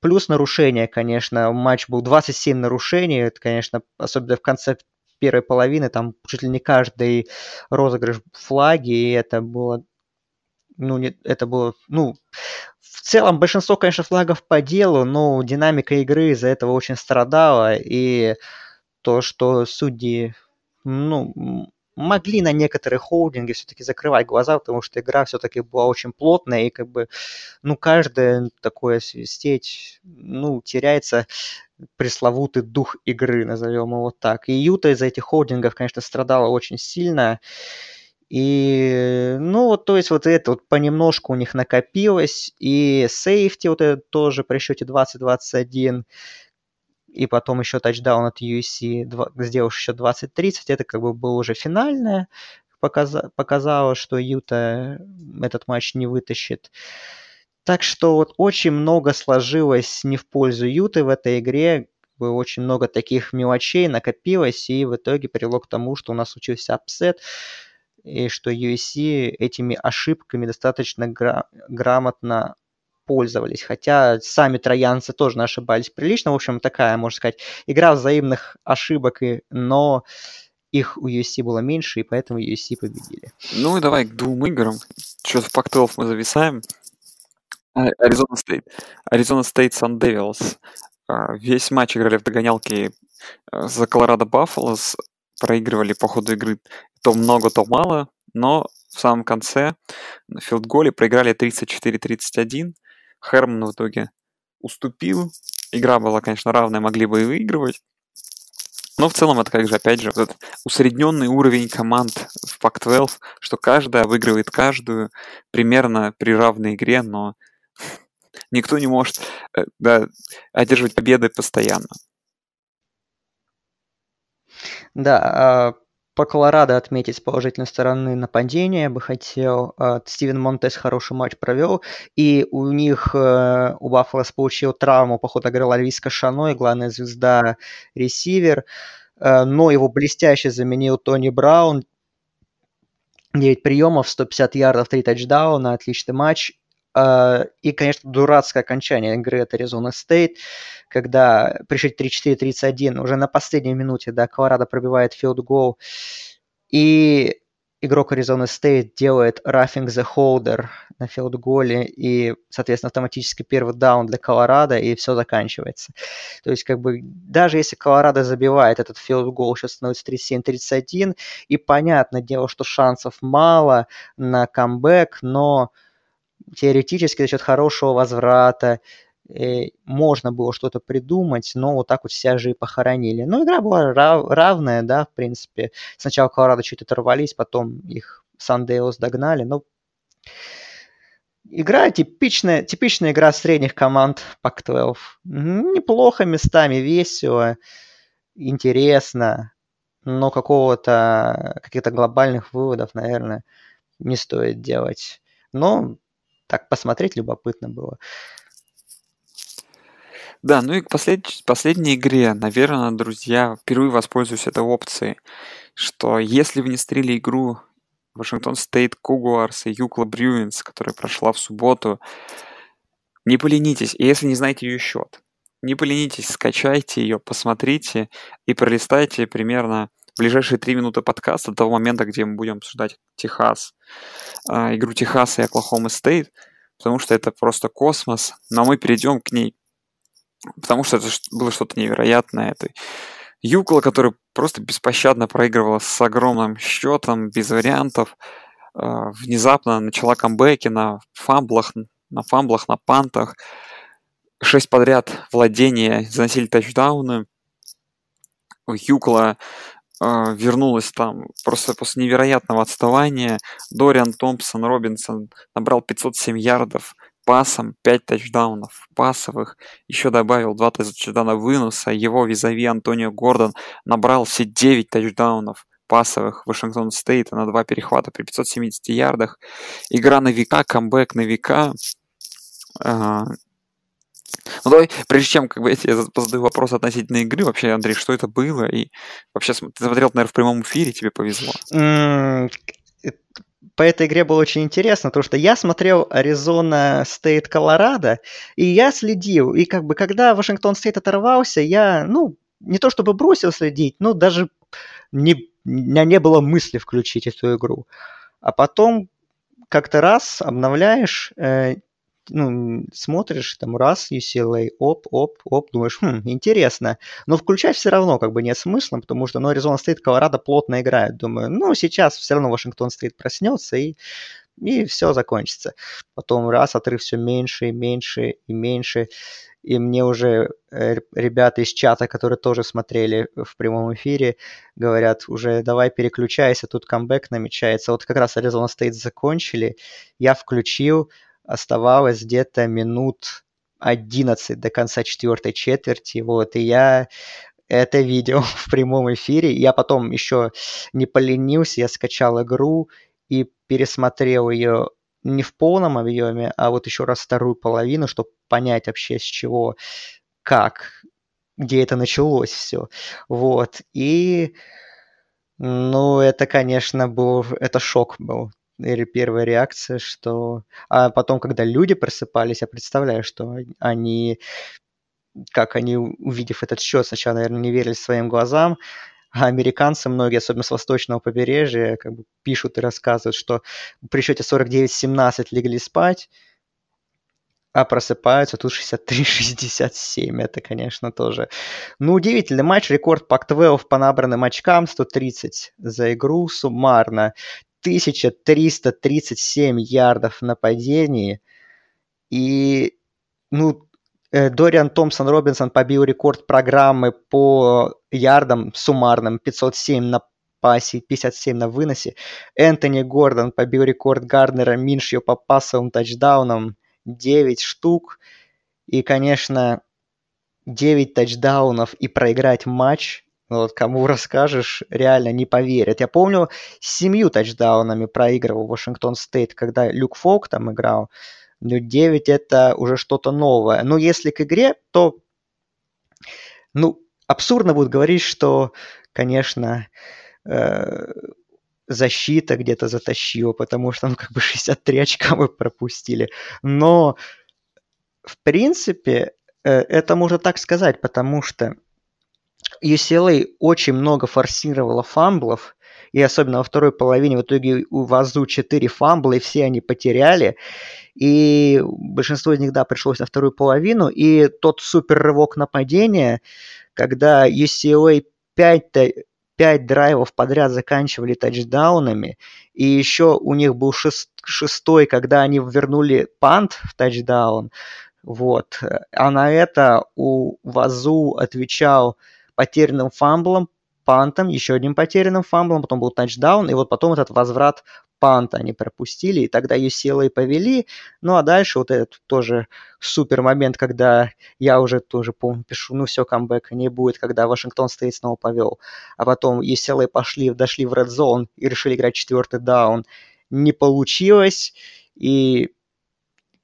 Плюс нарушения, конечно. Матч был двадцать семь нарушений. Это, конечно, особенно в конце первой половины. Там чуть ли не каждый розыгрыш флаги. И это было... Ну, не, это было... Ну, в целом, большинство, конечно, флагов по делу, но динамика игры из-за этого очень страдала. И то, что судьи, ну, могли на некоторые холдинги все-таки закрывать глаза, потому что игра все-таки была очень плотная. И как бы, ну, каждая такое свистеть, ну, теряется пресловутый дух игры, назовем его так. И Юта из-за этих холдингов, конечно, страдала очень сильно. И, ну, вот, то есть, вот это вот понемножку у них накопилось, и сейфти вот это тоже при счете двадцать двадцать один, и потом еще тачдаун от ю эс си, сделавший еще двадцать тридцать, это как бы было уже финальное, показало, показало, что Юта этот матч не вытащит. Так что вот очень много сложилось не в пользу Юты в этой игре, очень много таких мелочей накопилось, и в итоге привело к тому, что у нас случился апсет, и что ю эс си этими ошибками достаточно гра- грамотно пользовались. Хотя сами троянцы тоже ошибались прилично. В общем, такая, можно сказать, игра взаимных ошибок, и, но их у ю эс си было меньше, и поэтому ю эс си победили. Ну и давай к двум играм. Что-то в Пак-двенадцать мы зависаем. Аризона Стейт. Аризона Стейт Сан Девилс. Весь матч играли в догонялки за Колорадо Баффалос, проигрывали по ходу игры то много, то мало, но в самом конце на филдголе проиграли тридцать четыре тридцать один. Херман в итоге уступил. Игра была, конечно, равная, могли бы и выигрывать. Но в целом это, как же, опять же, вот этот усредненный уровень команд в Пак двенадцать, что каждая выигрывает каждую примерно при равной игре, но никто не может да, одерживать победы постоянно. Да, по Колорадо отметить с положительной стороны нападения бы хотел. Стивен Монтес хороший матч провел, и у них, у Баффалос получил травму по ходу игры Ларвиска Шаной, главная звезда ресивер, но его блестяще заменил Тони Браун. девять приемов, сто пятьдесят ярдов, три тачдауна, отличный матч. И, конечно, дурацкое окончание игры от Аризона Стейт, когда пришли тридцать четыре тридцать один, уже на последней минуте, да, Колорадо пробивает филд-гол, и игрок Аризона Стейт делает roughing the holder на филд-голе, и, соответственно, автоматически первый даун для Колорадо, и все заканчивается. То есть, как бы, даже если Колорадо забивает этот филд-гол, сейчас становится тридцать семь тридцать один, и, понятное дело, что шансов мало на камбэк, но теоретически за счет хорошего возврата э, можно было что-то придумать, но вот так вот вся же и похоронили. Но игра была рав- равная, да, в принципе. Сначала Колорадо чуть оторвались, потом их Сандейлс догнали. Но игра типичная, типичная игра средних команд Пак двенадцать. Неплохо местами, весело, интересно, но какого-то, каких-то глобальных выводов, наверное, не стоит делать. Но так посмотреть любопытно было. Да, ну и к послед... последней игре, наверное, друзья, впервые воспользуюсь этой опцией, что если вы не стрели игру Вашингтон Стейт Кугуарс и Юкла Брюинс, которая прошла в субботу, не поленитесь, и если не знаете ее счет, не поленитесь, скачайте ее, посмотрите и пролистайте примерно ближайшие три минуты подкаста до того момента, где мы будем обсуждать Техас, игру Техаса и Оклахомы Стейт, потому что это просто космос, но мы перейдем к ней, потому что это было что-то невероятное. Это Юкла, которая просто беспощадно проигрывала с огромным счетом, без вариантов, внезапно начала камбэки на фамблах, на фамблах, на пантах, шесть подряд владения, заносили тачдауны. Юкла вернулась там просто после невероятного отставания. Дориан Томпсон Робинсон набрал пятьсот семь ярдов пасом, пять тачдаунов пасовых, еще добавил два тачдауна выноса. Его визави Антонио Гордон набрал все девять тачдаунов пасовых Вашингтон Стейта на два перехвата при пятьсот семидесяти ярдах. Игра на века, камбэк на века. Ну давай, прежде чем как бы, я тебе задаю вопрос относительно игры, вообще, Андрей, что это было? И вообще, ты смотрел, наверное, в прямом эфире, тебе повезло. По этой игре было очень интересно, потому что я смотрел Аризона Стейт Колорадо, и я следил, и как бы когда Вашингтон Стейт оторвался, я, ну, не то чтобы бросил следить, но даже не, у меня не было мысли включить эту игру. А потом как-то раз обновляешь... Э, ну, смотришь, там, раз, ю си эл эй, оп, оп, оп, думаешь, хм, интересно. Но включать все равно как бы нет смысла, потому что, ну, Аризона Стейт, Колорадо плотно играют. Думаю, ну, сейчас все равно Вашингтон Стейт проснется, и, и все закончится. Потом раз, отрыв все меньше и меньше и меньше. И мне уже ребята из чата, которые тоже смотрели в прямом эфире, говорят, уже давай переключайся, тут камбэк намечается. Вот как раз Аризона Стейт закончили, я включил, оставалось где-то минут одиннадцать до конца четвертой четверти, вот, и я это видел в прямом эфире. Я потом еще не поленился, я скачал игру и пересмотрел ее не в полном объеме, а вот еще раз вторую половину, чтобы понять вообще с чего, как, где это началось все, вот, и, ну, это, конечно, был, это шок был. Или первая реакция, что... А потом, когда люди просыпались, я представляю, что они... Как они, увидев этот счет, сначала, наверное, не верили своим глазам. А американцы, многие, особенно с восточного побережья, как бы пишут и рассказывают, что при счете сорок девять семнадцать легли спать, а просыпаются тут шестьдесят три шестьдесят семь. Это, конечно, тоже. Ну, удивительный матч. Рекорд Пак двенадцать по набранным очкам. сто тридцать за игру суммарно. тысяча триста тридцать семь ярдов в нападении. И, ну, Дориан Томпсон-Робинсон побил рекорд программы по ярдам суммарным. пятьсот семь на пасе, пятьдесят семь на выносе. Энтони Гордон побил рекорд Гарднера Миншью по пассовым тачдаунам. девять штук. И, конечно, девять тачдаунов и проиграть матч. Вот кому расскажешь, реально не поверят. Я помню, с семью тачдаунами проигрывал Вашингтон Стейт, когда Люк Фолк там играл. Но девять это уже что-то новое. Но если к игре, то ну, абсурдно будет говорить, что, конечно, э- защита где-то затащила, потому что ну, как бы шестьдесят три очка мы пропустили. Но, в принципе, э- это можно так сказать, потому что ю си эл эй очень много форсировало фамблов, и особенно во второй половине в итоге у ВАЗУ четыре фамбла, и все они потеряли, и большинство из них, да, пришлось на вторую половину, и тот супер рывок нападения, когда ю си эл эй пять, пять драйвов подряд заканчивали тачдаунами, и еще у них был шест, шестой, когда они вернули пант в тачдаун, вот, а на это у ВАЗУ отвечал потерянным фамблом, пантом, еще одним потерянным фамблом, потом был тачдаун, и вот потом этот возврат панта они пропустили, и тогда ю си эл эй повели. Ну, а дальше вот этот тоже супер момент, когда я уже тоже, помню, пишу, ну, все, камбэка не будет, когда Вашингтон Стейт снова повел. А потом ю си эл эй пошли, дошли в Red Zone и решили играть четвертый даун. Не получилось, и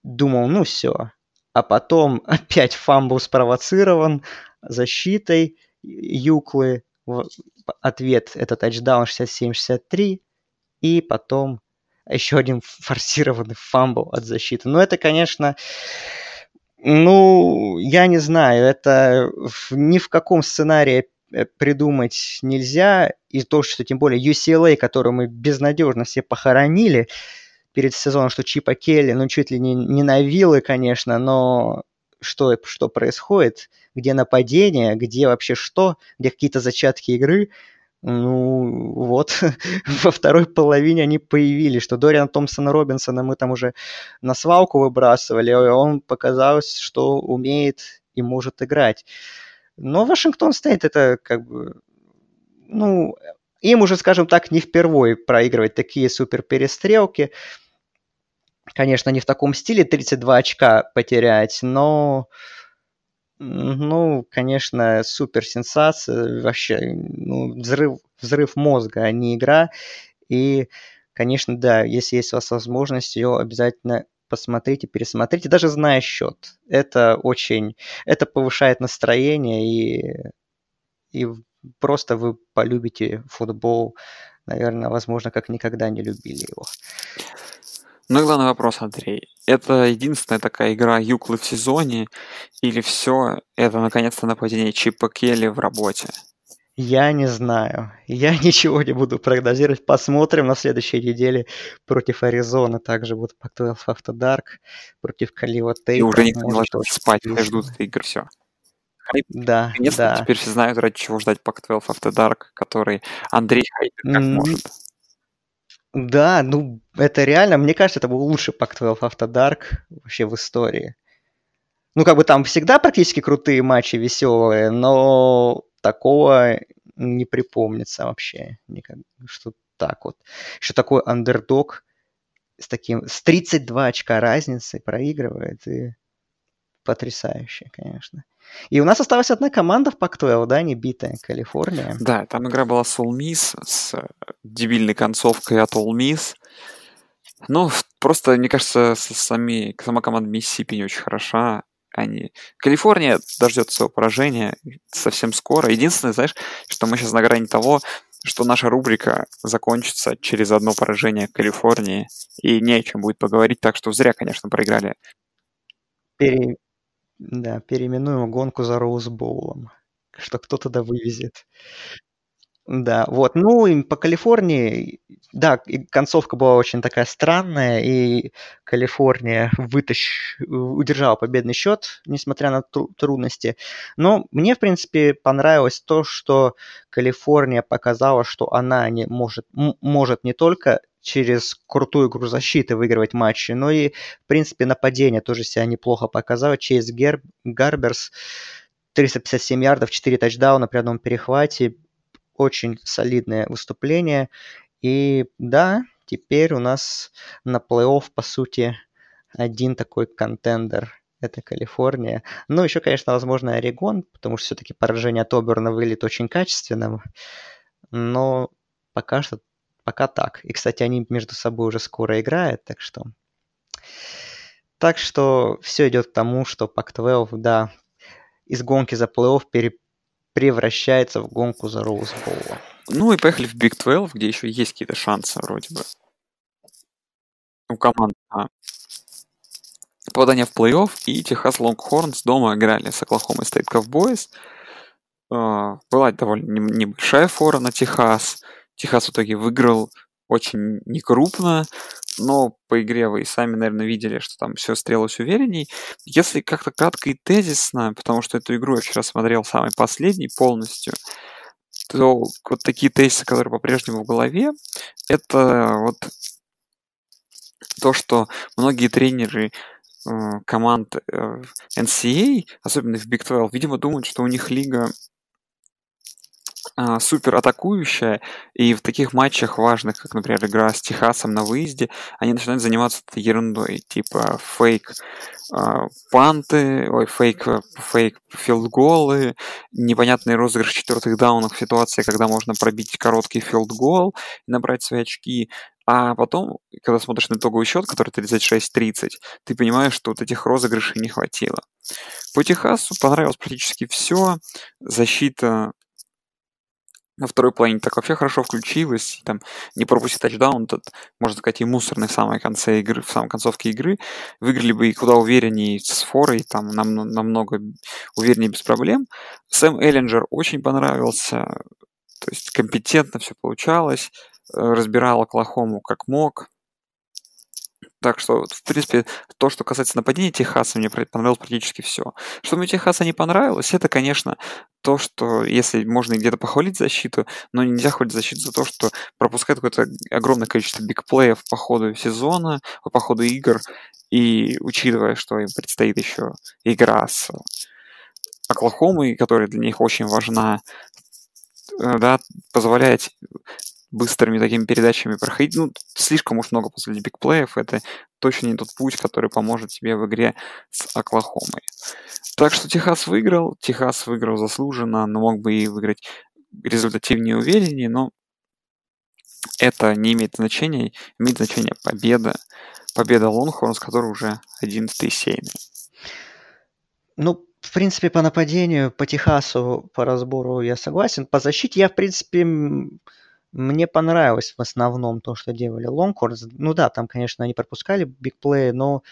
думал, ну, все. А потом опять фамбл спровоцирован защитой Юклы, ответ это тачдаун шестьдесят семь шестьдесят три, и потом еще один форсированный фамбл от защиты. Но это, конечно, ну, я не знаю, это ни в каком сценарии придумать нельзя, и то, что тем более ю си эл эй, которую мы безнадежно все похоронили перед сезоном, что Чипа Келли, ну, чуть ли не, не на вилы, конечно, но... Что, что происходит, где нападение, где вообще что, где какие-то зачатки игры. Ну, вот, во второй половине они появились, что Дориана Томпсона-Робинсона мы там уже на свалку выбрасывали, и он показалось, что умеет и может играть. Но Вашингтон Стейт это как бы, ну, им уже, скажем так, не впервые проигрывать такие суперперестрелки. Конечно, не в таком стиле тридцать два очка потерять, но, ну, конечно, суперсенсация, вообще, ну, взрыв, взрыв мозга, а не игра. И, конечно, да, если есть у вас возможность, ее обязательно посмотрите, пересмотрите, даже зная счет. Это очень, это повышает настроение, и, и просто вы полюбите футбол, наверное, возможно, как никогда не любили его. Ну и главный вопрос, Андрей. Это единственная такая игра Юклы в сезоне, или все это наконец-то нападение Чипа Келли в работе? Я не знаю. Я ничего не буду прогнозировать. Посмотрим на следующей неделе против Аризоны. Также будет Pac-двенадцать After Dark против Калива Тейпа. И уже никто не может спать, все ждут этой игры, все. Да, наконец-то да. Теперь все знают, ради чего ждать Pac-двенадцать After Dark, который Андрей хайпит как mm-hmm. может. Да, ну это реально, мне кажется, это был лучший Pac-двенадцать After Dark вообще в истории. Ну как бы там всегда практически крутые матчи, веселые, но такого не припомнится вообще никак. Что так вот. Еще такой андердог с таким, с тридцать два очка разницы проигрывает, и потрясающе, конечно. И у нас осталась одна команда в Pac-двенадцать, да, не битая, Калифорния. Да, там игра была с Ole Miss, с дебильной концовкой от Ole Miss. Ну, просто, мне кажется, сами, сама команда Миссипи не очень хороша. Они... Калифорния дождется своего поражения совсем скоро. Единственное, знаешь, что мы сейчас на грани того, что наша рубрика закончится через одно поражение Калифорнии, и не о чем будет поговорить, так что зря, конечно, проиграли. Пере... Да, переименуем гонку за Роуз Боулом, что кто-то да вывезет. Да, вот. Ну, и по Калифорнии, да, и концовка была очень такая странная, и Калифорния вытащ... удержала победный счет, несмотря на тру- трудности. Но мне, в принципе, понравилось то, что Калифорния показала, что она не может, м- может не только через крутую игру защиты выигрывать матчи, но и, в принципе, нападение тоже себя неплохо показало. Чейз Гер... Гарберс, триста пятьдесят семь ярдов, четыре тачдауна при одном перехвате. Очень солидное выступление. И да, теперь у нас на плей-офф, по сути, один такой контендер. Это Калифорния. Ну, еще, конечно, возможно, Орегон, потому что все-таки поражение от Оберна выглядит очень качественным. Но пока что, пока так. И, кстати, они между собой уже скоро играют, так что... Так что все идет к тому, что Пак-двенадцать, да, из гонки за плей-офф перепрыгивает, превращается в гонку за Роуз Боул. Ну и поехали в Биг двенадцать, где еще есть какие-то шансы вроде бы. У команд на попадание в плей-офф. И Техас Лонгхорнс дома играли с Оклахомой Стейт Ковбойс. Была довольно небольшая фора на Техас. Техас в итоге выиграл очень некрупно. Но по игре вы и сами, наверное, видели, что там все стрелось уверенней. Если как-то кратко и тезисно, потому что эту игру я вчера смотрел самый последний полностью, то вот такие тезисы, которые по-прежнему в голове, это вот то, что многие тренеры э, команд э, эн си эй, особенно в Big двенадцать, видимо, думают, что у них лига супер атакующая, и в таких матчах важных, как, например, игра с Техасом на выезде, они начинают заниматься этой ерундой, типа фейк панты, ой, фейк, фейк филдголы, непонятный розыгрыш четвертых даунов в ситуации, когда можно пробить короткий филдгол и набрать свои очки. А потом, когда смотришь на итоговый счет, который тридцать шесть тридцать, ты понимаешь, что вот этих розыгрышей не хватило. По Техасу понравилось практически все. Защита на второй половине так вообще хорошо включилась, там, не пропустить тачдаун, тот, можно сказать, и мусорный в самой конце игры, в самой концовке игры, выиграли бы и куда увереннее с форой, там, нам, намного увереннее без проблем. Сэм Эллинджер очень понравился, то есть компетентно все получалось, разбирал Оклахому как мог. Так что, в принципе, то, что касается нападения Техаса, мне понравилось практически все. Что мне Техаса не понравилось, это, конечно, то, что если можно где-то похвалить защиту, но нельзя хвалить защиту за то, что пропускает какое-то огромное количество бигплеев по ходу сезона, по ходу игр, и учитывая, что им предстоит еще игра с Оклахомой, которая для них очень важна, да, позволяет быстрыми такими передачами проходить. Ну, слишком уж много после бигплеев. Это точно не тот путь, который поможет тебе в игре с Оклахомой. Так что Техас выиграл. Техас выиграл заслуженно, но мог бы и выиграть результативнее и увереннее, но это не имеет значения. Имеет значение победа. Победа Лонгхорнс, который уже одиннадцатый сейный. Ну, в принципе, по нападению, по Техасу, по разбору я согласен. По защите я, в принципе... Мне понравилось в основном то, что делали Лонгхорнс. Ну да, там, конечно, они пропускали бигплей, но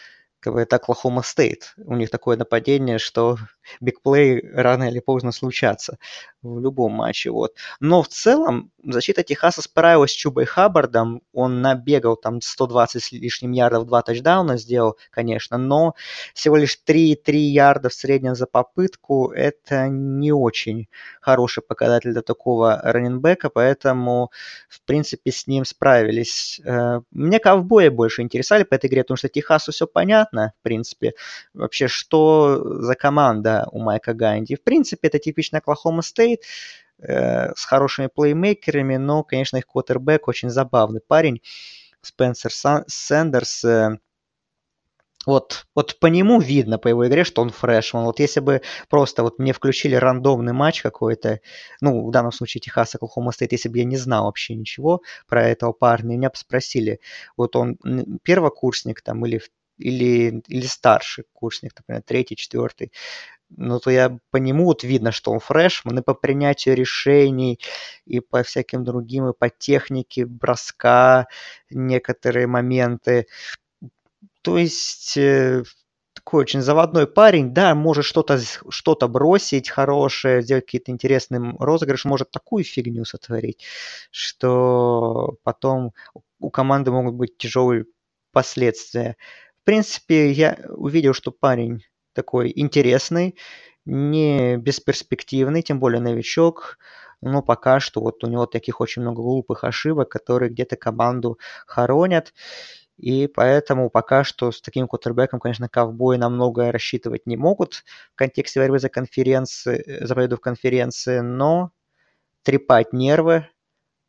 как бы, это Оклахома Стейт. У них такое нападение, что бигплей рано или поздно случатся в любом матче. Вот. Но в целом защита Техаса справилась с Чубой Хаббардом. Он набегал там сто двадцать с лишним ярдов, два тачдауна сделал, конечно, но всего лишь три целых три ярда в среднем за попытку. Это не очень хороший показатель для такого раннинбека, поэтому, в принципе, с ним справились. Мне ковбои больше интересовали по этой игре, потому что Техасу все понятно, в принципе. Вообще, что за команда у Майка Ганди. В принципе, это типичный Оклахома Стейт э, с хорошими плеймейкерами, но, конечно, их квотербек очень забавный парень. Спенсер Сан- Сэндерс. Э, вот, вот по нему видно, по его игре, что он фрешман. Вот если бы просто вот мне включили рандомный матч какой-то, ну, в данном случае Техас Оклахома Стейт, если бы я не знал вообще ничего про этого парня, меня бы спросили, вот он первокурсник там или, или, или старший курсник, например, третий, четвертый, ну, то я по нему вот видно, что он фрешман, и по принятию решений, и по всяким другим, и по технике броска, некоторые моменты. То есть, такой очень заводной парень, да, может что-то, что-то бросить хорошее, сделать какие-то интересные розыгрыши, может такую фигню сотворить, что потом у команды могут быть тяжелые последствия. В принципе, я увидел, что парень такой интересный, не бесперспективный, тем более новичок, но пока что вот у него таких очень много глупых ошибок, которые где-то команду хоронят. И поэтому пока что с таким квотербеком, конечно, ковбои на многое рассчитывать не могут в контексте борьбы за конференции, за победу в конференции, но трепать нервы,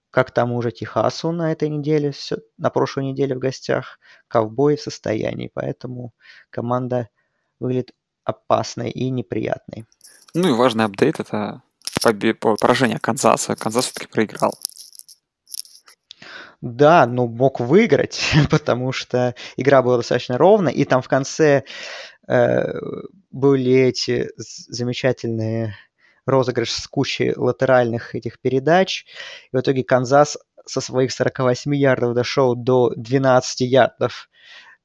как тому же Техасу на этой неделе, все, на прошлой неделе в гостях, ковбои в состоянии. Поэтому команда выглядит опасной и неприятной. Ну и важный апдейт – это поражение Канзаса. Канзас все-таки проиграл. Да, но мог выиграть, потому что игра была достаточно ровна, и там в конце э, были эти замечательные розыгрыши с кучей латеральных этих передач. И в итоге Канзас со своих сорок восемь ярдов дошел до двенадцать ярдов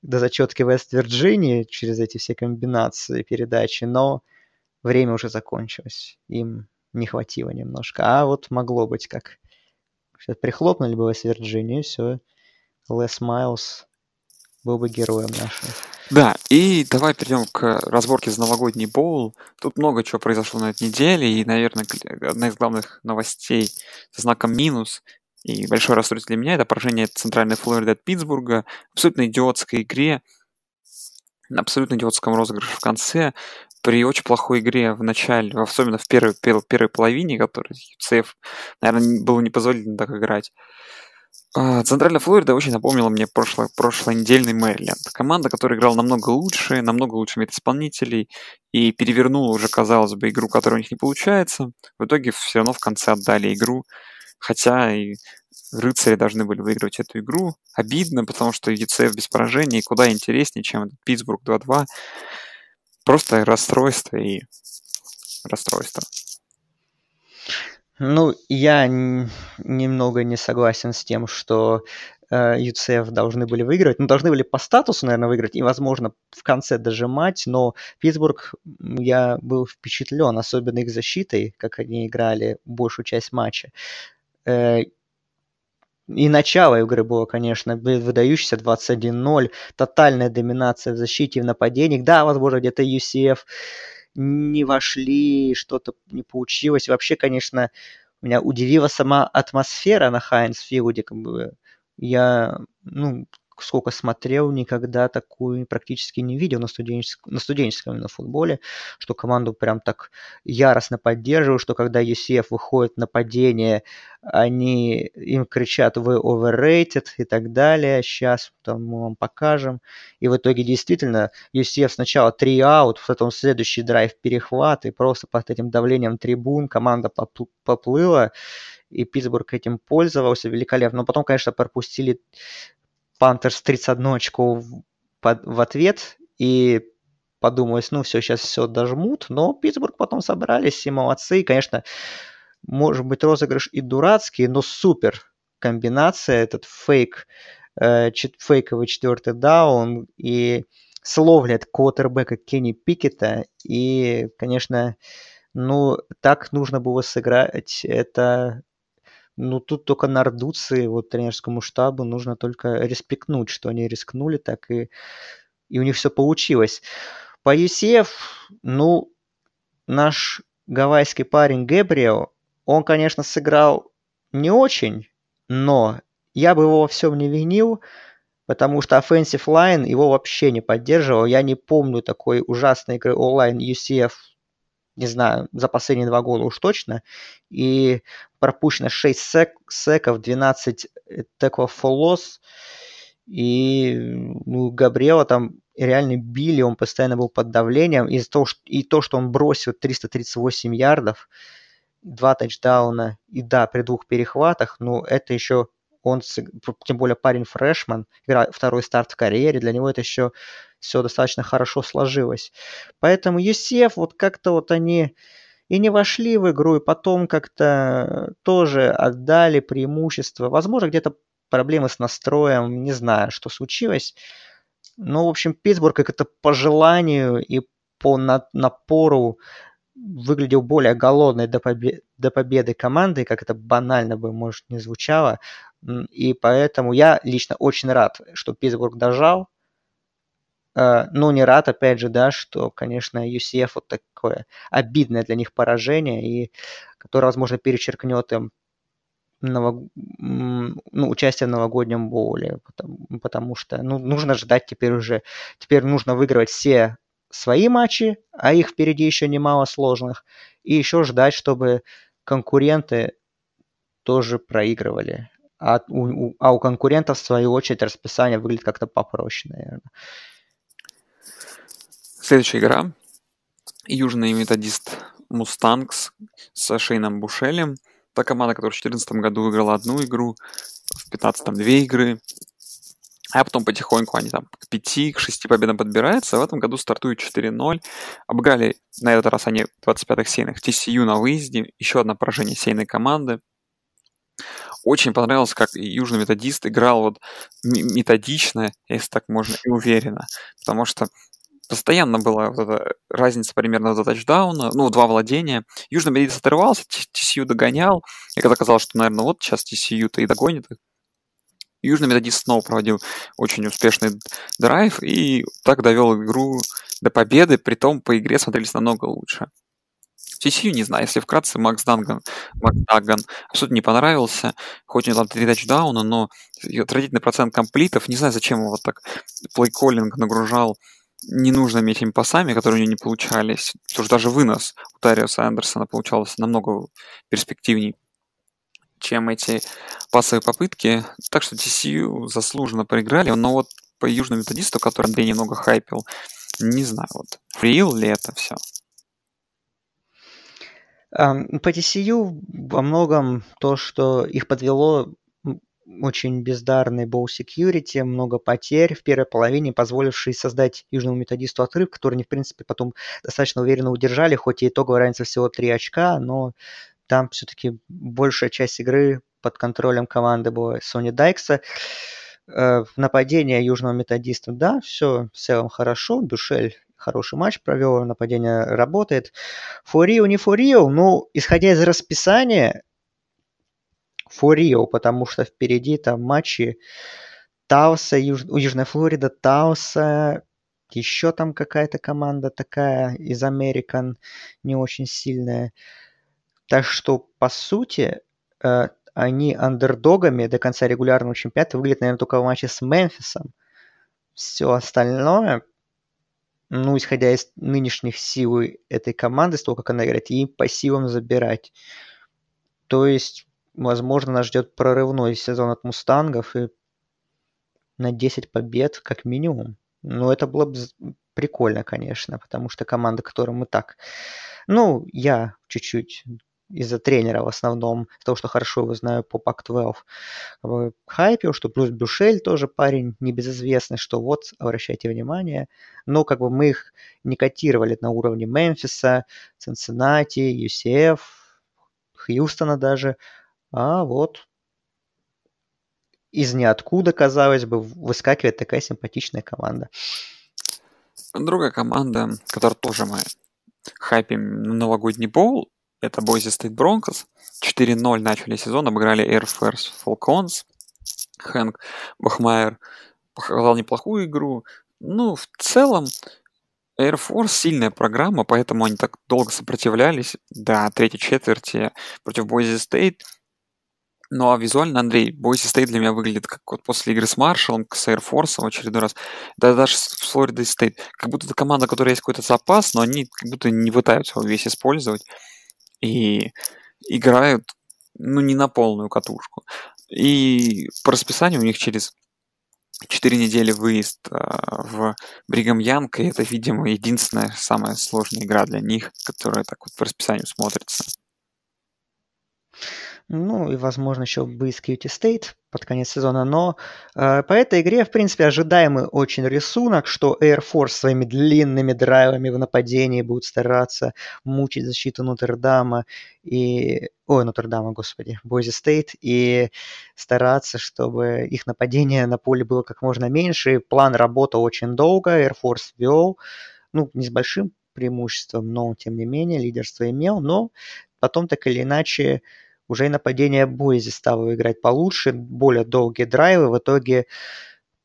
до зачетки Вест-Вирджинии через эти все комбинации передачи, но время уже закончилось, им не хватило немножко. А вот могло быть как... Сейчас прихлопнули бы Вест-Вирджинию, и все. Лес Майлз был бы героем нашим. Да, и давай перейдем к разборке за новогодний боул. Тут много чего произошло на этой неделе, и, наверное, одна из главных новостей со знаком минус и большой расстройство для меня — это поражение Центральной Флориды от Питтсбурга. Абсолютно идиотской игре, абсолютно идиотском розыгрыше в конце. При очень плохой игре в начале, особенно в первой, первой, первой половине, которой ю си эф, наверное, было не позволено так играть. Центральная Флорида очень напомнила мне прошло, прошлонедельный Мэриленд. Команда, которая играла намного лучше, намного лучше медиаисполнителей, и перевернула уже, казалось бы, игру, которая у них не получается. В итоге все равно в конце отдали игру, хотя и рыцари должны были выигрывать эту игру. Обидно, потому что ю си эф без поражений куда интереснее, чем Питтсбург два-два. Просто расстройство и расстройство. Ну, я н- немного не согласен с тем, что э, ю си эф должны были выигрывать. Ну, должны были по статусу, наверное, выиграть и, возможно, в конце дожимать. Но Питтсбург, я был впечатлен, особенно их защитой, как они играли большую часть матча. Э- И начало игры было, конечно, выдающееся двадцать один ноль, тотальная доминация в защите и в нападениях. Да, возможно, где-то ю си эф не вошли, что-то не получилось. Вообще, конечно, меня удивила сама атмосфера на Хайнс-Филде. Как бы я, ну, сколько смотрел, никогда такую практически не видел на студенческом, на студенческом на футболе, что команду прям так яростно поддерживают, что когда ю си эф выходит на падение, они им кричат «Вы overrated» и так далее, сейчас там, мы вам покажем. И в итоге действительно ю си эф сначала три аут, потом следующий драйв перехват, и просто под этим давлением трибун команда поплыла, и Питтсбург этим пользовался великолепно. Но потом, конечно, пропустили Пантерс тридцать одно очко в, под, в ответ, и подумалось, ну все, сейчас все дожмут, но Питтсбург потом собрались, и молодцы. И, конечно, может быть, розыгрыш и дурацкий, но супер комбинация, этот фейк, э, чет, фейковый четвертый даун, и словлят от квотербека Кенни Пикетта, и, конечно, ну так нужно было сыграть, это... Ну, тут только нардуцы, вот тренерскому штабу нужно только респектнуть, что они рискнули так, и, и у них все получилось. По ю си эф, ну, наш гавайский парень Гэбриэл, он, конечно, сыграл не очень, но я бы его во всем не винил, потому что offensive line его вообще не поддерживал. Я не помню такой ужасной игры онлайн ю си эф, не знаю, за последние два года уж точно, и пропущено шесть секов, двенадцать теклов for loss, и ну, Габриэла там реально били, он постоянно был под давлением, и то, что, и то, что он бросил триста тридцать восемь ярдов, два тачдауна, и да, при двух перехватах, ну это еще он, тем более парень фрешман, второй старт в карьере, для него это еще все достаточно хорошо сложилось. Поэтому ю си эф, вот как-то вот они и не вошли в игру, и потом как-то тоже отдали преимущество. Возможно, где-то проблемы с настроем, не знаю, что случилось. Ну, в общем, Питтсбург как-то по желанию и по напору выглядел более голодной до, побе- до победы команды, как это банально бы, может, не звучало. И поэтому я лично очень рад, что Питтсбург дожал. Ну, не рад, опять же, да, что, конечно, ю си эф вот такое обидное для них поражение, и которое, возможно, перечеркнет им ново... ну, участие в новогоднем боуле, потому, потому что ну, нужно ждать теперь уже. Теперь нужно выигрывать все свои матчи, а их впереди еще немало сложных, и еще ждать, чтобы конкуренты тоже проигрывали. А у, а у конкурентов, в свою очередь, расписание выглядит как-то попроще, наверное. Следующая игра. Южный методист Мустангс с Шейном Бушелем. Та команда, которая в две тысячи четырнадцатом году выиграла одну игру, в две тысячи пятнадцатом две игры. А потом потихоньку они там к пяти, к шести победам подбираются. В этом году стартуют четыре ноль. Обыграли на этот раз они двадцать пятых сейных ти си ю на выезде. Еще одно поражение сейной команды. Очень понравилось, как южный методист играл вот методично, если так можно, и уверенно. Потому что постоянно была вот эта разница примерно до тачдауна, ну, два владения. Южный методист отрывался, ти си ю догонял. И когда казалось, что, наверное, вот сейчас ти си ю-то и догонит. Южный методист снова проводил очень успешный драйв и так довел игру до победы, притом по игре смотрелись намного лучше. ти си ю не знаю, если вкратце, Макс Данган, Макс Даган абсолютно не понравился, хоть у него там три тачдауна, но отвратительный процент комплитов, не знаю, зачем его так плейколлинг нагружал ненужными этими пасами, которые у него не получались, потому что даже вынос у Тариуса Андерсона получался намного перспективней, чем эти пассовые попытки. Так что ти си ю заслуженно проиграли, но вот по южному методисту, который Андрей немного хайпил, не знаю, вот фрил ли это все. По ти си ю во многом то, что их подвело очень бездарный боул секьюрити, много потерь в первой половине, позволившие создать южному методисту отрыв, который они, в принципе, потом достаточно уверенно удержали, хоть и итоговая разница всего три очка, но там все-таки большая часть игры под контролем команды была Сони Дайкса. Нападение южного методиста, да, все в целом хорошо, Бюшель хороший матч провел, нападение работает. For real, не for real, ну, исходя из расписания, for real, потому что впереди там матчи Тауса, Юж... Южная Флорида, Тауса, еще там какая-то команда такая из American, не очень сильная. Так что, по сути, они андердогами до конца регулярного чемпионата выглядят, наверное, только в матче с Мемфисом. Все остальное... Ну, исходя из нынешних сил этой команды, с того, как она играет, и по силам забирать. То есть, возможно, нас ждет прорывной сезон от Мустангов и на десять побед как минимум. Но это было бы прикольно, конечно, потому что команда, которую мы так... Ну, я чуть-чуть из-за тренера в основном, из-за того, что хорошо его знаю по Пак двенадцать, хайпил, что плюс Бюшель тоже парень небезызвестный, что вот, обращайте внимание. Но как бы мы их не котировали на уровне Мемфиса, Цинциннати, ю си эф, Хьюстона даже. А вот из ниоткуда, казалось бы, выскакивает такая симпатичная команда. Другая команда, которая тоже мы хайпим на новогодний боул, это Boise State Broncos. четыре ноль начали сезон, обыграли Air Force Falcons. Хэнк Бахмайер показал неплохую игру. Ну, в целом, Air Force сильная программа, поэтому они так долго сопротивлялись до третьей четверти против Boise State. Ну, а визуально, Андрей, Boise State для меня выглядит как вот после игры с Маршалом, с Air Force в очередной раз, да даже с Florida State. Как будто это команда, у которой есть какой-то запас, но они как будто не пытаются его весь использовать. И играют, ну, не на полную катушку. И по расписанию у них через четыре недели выезд а, в Бригам Янг. И это, видимо, единственная самая сложная игра для них, которая так вот по расписанию смотрится. Ну и, возможно, еще будет Юта Стейт под конец сезона. Но э, по этой игре, в принципе, ожидаемый очень рисунок, что Air Force своими длинными драйвами в нападении будут стараться мучить защиту Нотр-Дама и... Ой, Нотр-Дама, господи, Бойзе Стейт. И стараться, чтобы их нападение на поле было как можно меньше. План работал очень долго, Air Force вел. Ну, не с большим преимуществом, но, тем не менее, лидерство имел. Но потом, так или иначе... Уже и нападение Бойзи стало играть получше, более долгие драйвы. В итоге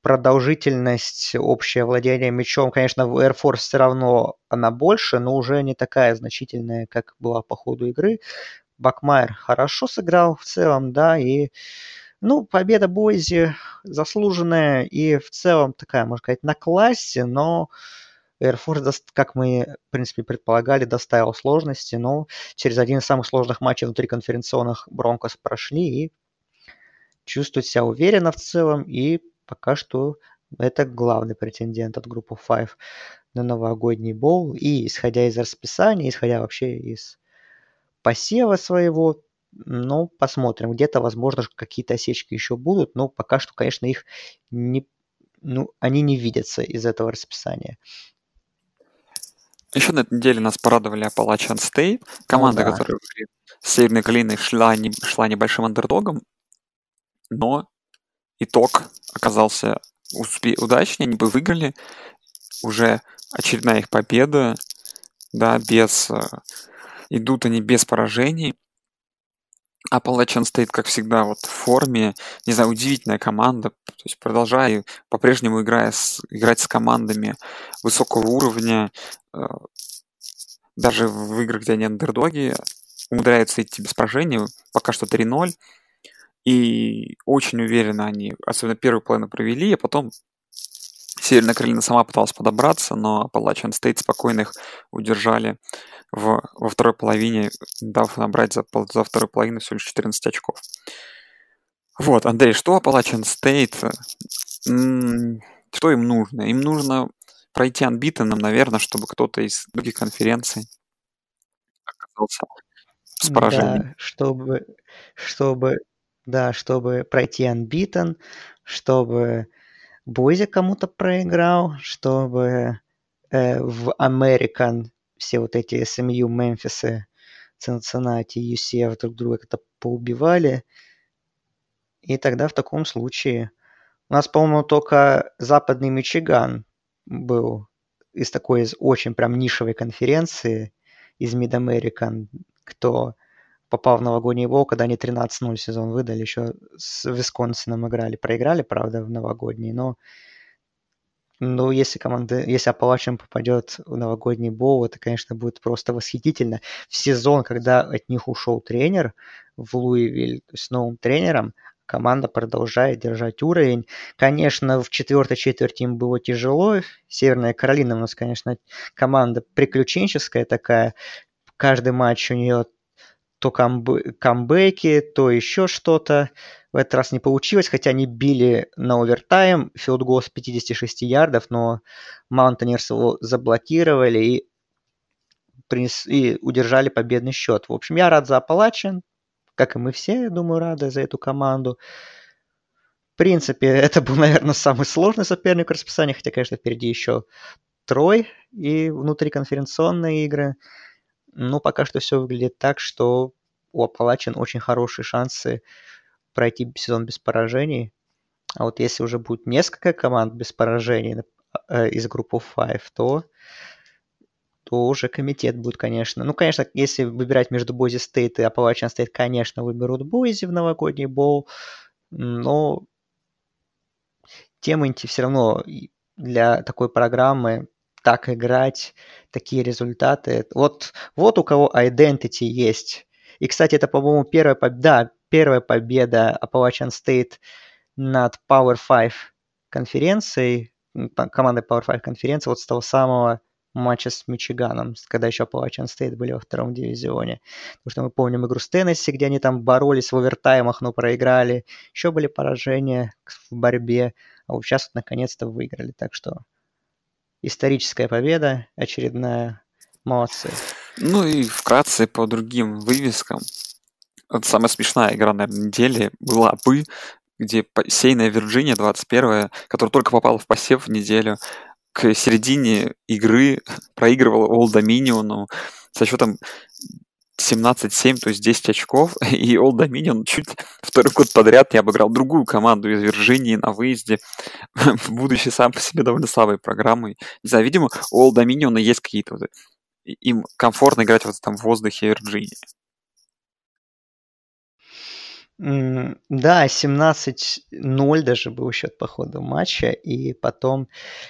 продолжительность, общее владение мячом, конечно, в Air Force все равно она больше, но уже не такая значительная, как была по ходу игры. Бакмайер хорошо сыграл в целом, да, и ну, победа Бойзи заслуженная и в целом такая, можно сказать, на классе, но... Air Force, как мы, в принципе, предполагали, доставил сложности, но через один из самых сложных матчей внутриконференционных Бронкос прошли и чувствуют себя уверенно в целом. И пока что это главный претендент от группы пять на новогодний боул. И исходя из расписания, исходя вообще из посева своего, ну, посмотрим. Где-то, возможно, какие-то осечки еще будут, но пока что, конечно, их не, ну, они не видятся из этого расписания. Еще на этой неделе нас порадовали Appalachian State. Команда, ну, да. которая в Северной Калининой шла, не, шла небольшим андердогом, но итог оказался удачнее, они бы выиграли. Уже очередная их победа, да, без... Идут они без поражений. Appalachian State, как всегда, вот в форме. Не знаю, удивительная команда. То есть продолжая, по-прежнему играя с, играть с командами высокого уровня, э, даже в играх, где они андердоги, умудряются идти без поражений. Пока что три ноль. И очень уверенно они, особенно первую половину провели, а потом Северная Каролина сама пыталась подобраться, но Appalachian State спокойно их удержали в, во второй половине, дав набрать за, за вторую половину всего лишь четырнадцать очков. Вот, Андрей, что Appalachian State, м- что им нужно? Им нужно пройти unbeaten'ом, наверное, чтобы кто-то из других конференций оказался с поражением. Да, чтобы, чтобы, да, чтобы пройти unbeaten, чтобы... Бойзи кому-то проиграл, чтобы э, в American все вот эти эс эм ю, Мемфисы, Цинциннати, ю си друг друга как-то поубивали. И тогда в таком случае... У нас, по-моему, только западный Мичиган был из такой из очень прям нишевой конференции, из Mid-American, кто попал в новогодний боул, когда они тринадцать ноль сезон выдали, еще с Висконсином играли, проиграли, правда, в новогодний, но ну, если команда, если Appalachian попадет в новогодний боул, это, конечно, будет просто восхитительно. В сезон, когда от них ушел тренер в Луивиль с новым тренером, команда продолжает держать уровень. Конечно, в четвертой четверти им было тяжело. Северная Каролина у нас, конечно, команда приключенческая такая. Каждый матч у нее то камбэки, то еще что-то. В этот раз не получилось, хотя они били на овертайм, филдгол с пятьдесят шесть ярдов, но Маунтинерс его заблокировали и, принес, и удержали победный счет. В общем, я рад за Appalachian, как и мы все, я думаю, рады за эту команду. В принципе, это был, наверное, самый сложный соперник расписания, хотя, конечно, впереди еще трой и внутриконференционные игры. Но пока что все выглядит так, что у Appalachian очень хорошие шансы пройти сезон без поражений. А вот если уже будет несколько команд без поражений из группы пять, то, то уже комитет будет, конечно. Ну, конечно, если выбирать между Boise State и Appalachian State, конечно, выберут Boise в новогодний боул. Но тем все равно для такой программы так играть, такие результаты. Вот, вот у кого identity есть. И, кстати, это, по-моему, первая, да, первая победа Appalachian State над Power пять конференцией, командой Power пять конференции, вот с того самого матча с Мичиганом, когда еще Appalachian State были во втором дивизионе. Потому что мы помним игру с Теннесси, где они там боролись в овертаймах, но проиграли. Еще были поражения в борьбе. А вот сейчас вот наконец-то выиграли. Так что историческая победа, очередная. Молодцы. Ну и вкратце по другим вывескам. самая смешная игра на неделе была бы, где посеянная Вирджиния двадцать первая, которая только попала в посев в неделю, к середине игры проигрывала Олд Доминиону со счетом семнадцать семь, то есть десять очков, и Олд Доминион чуть второй год подряд не обыграл другую команду из Вирджинии на выезде, будучи сам по себе довольно слабой программой. Не знаю, видимо, у Олд Доминиона есть какие-то... Вот, им комфортно играть вот там в воздухе Вирджинии. Да, семнадцать ноль даже был счет по ходу матча, и потом,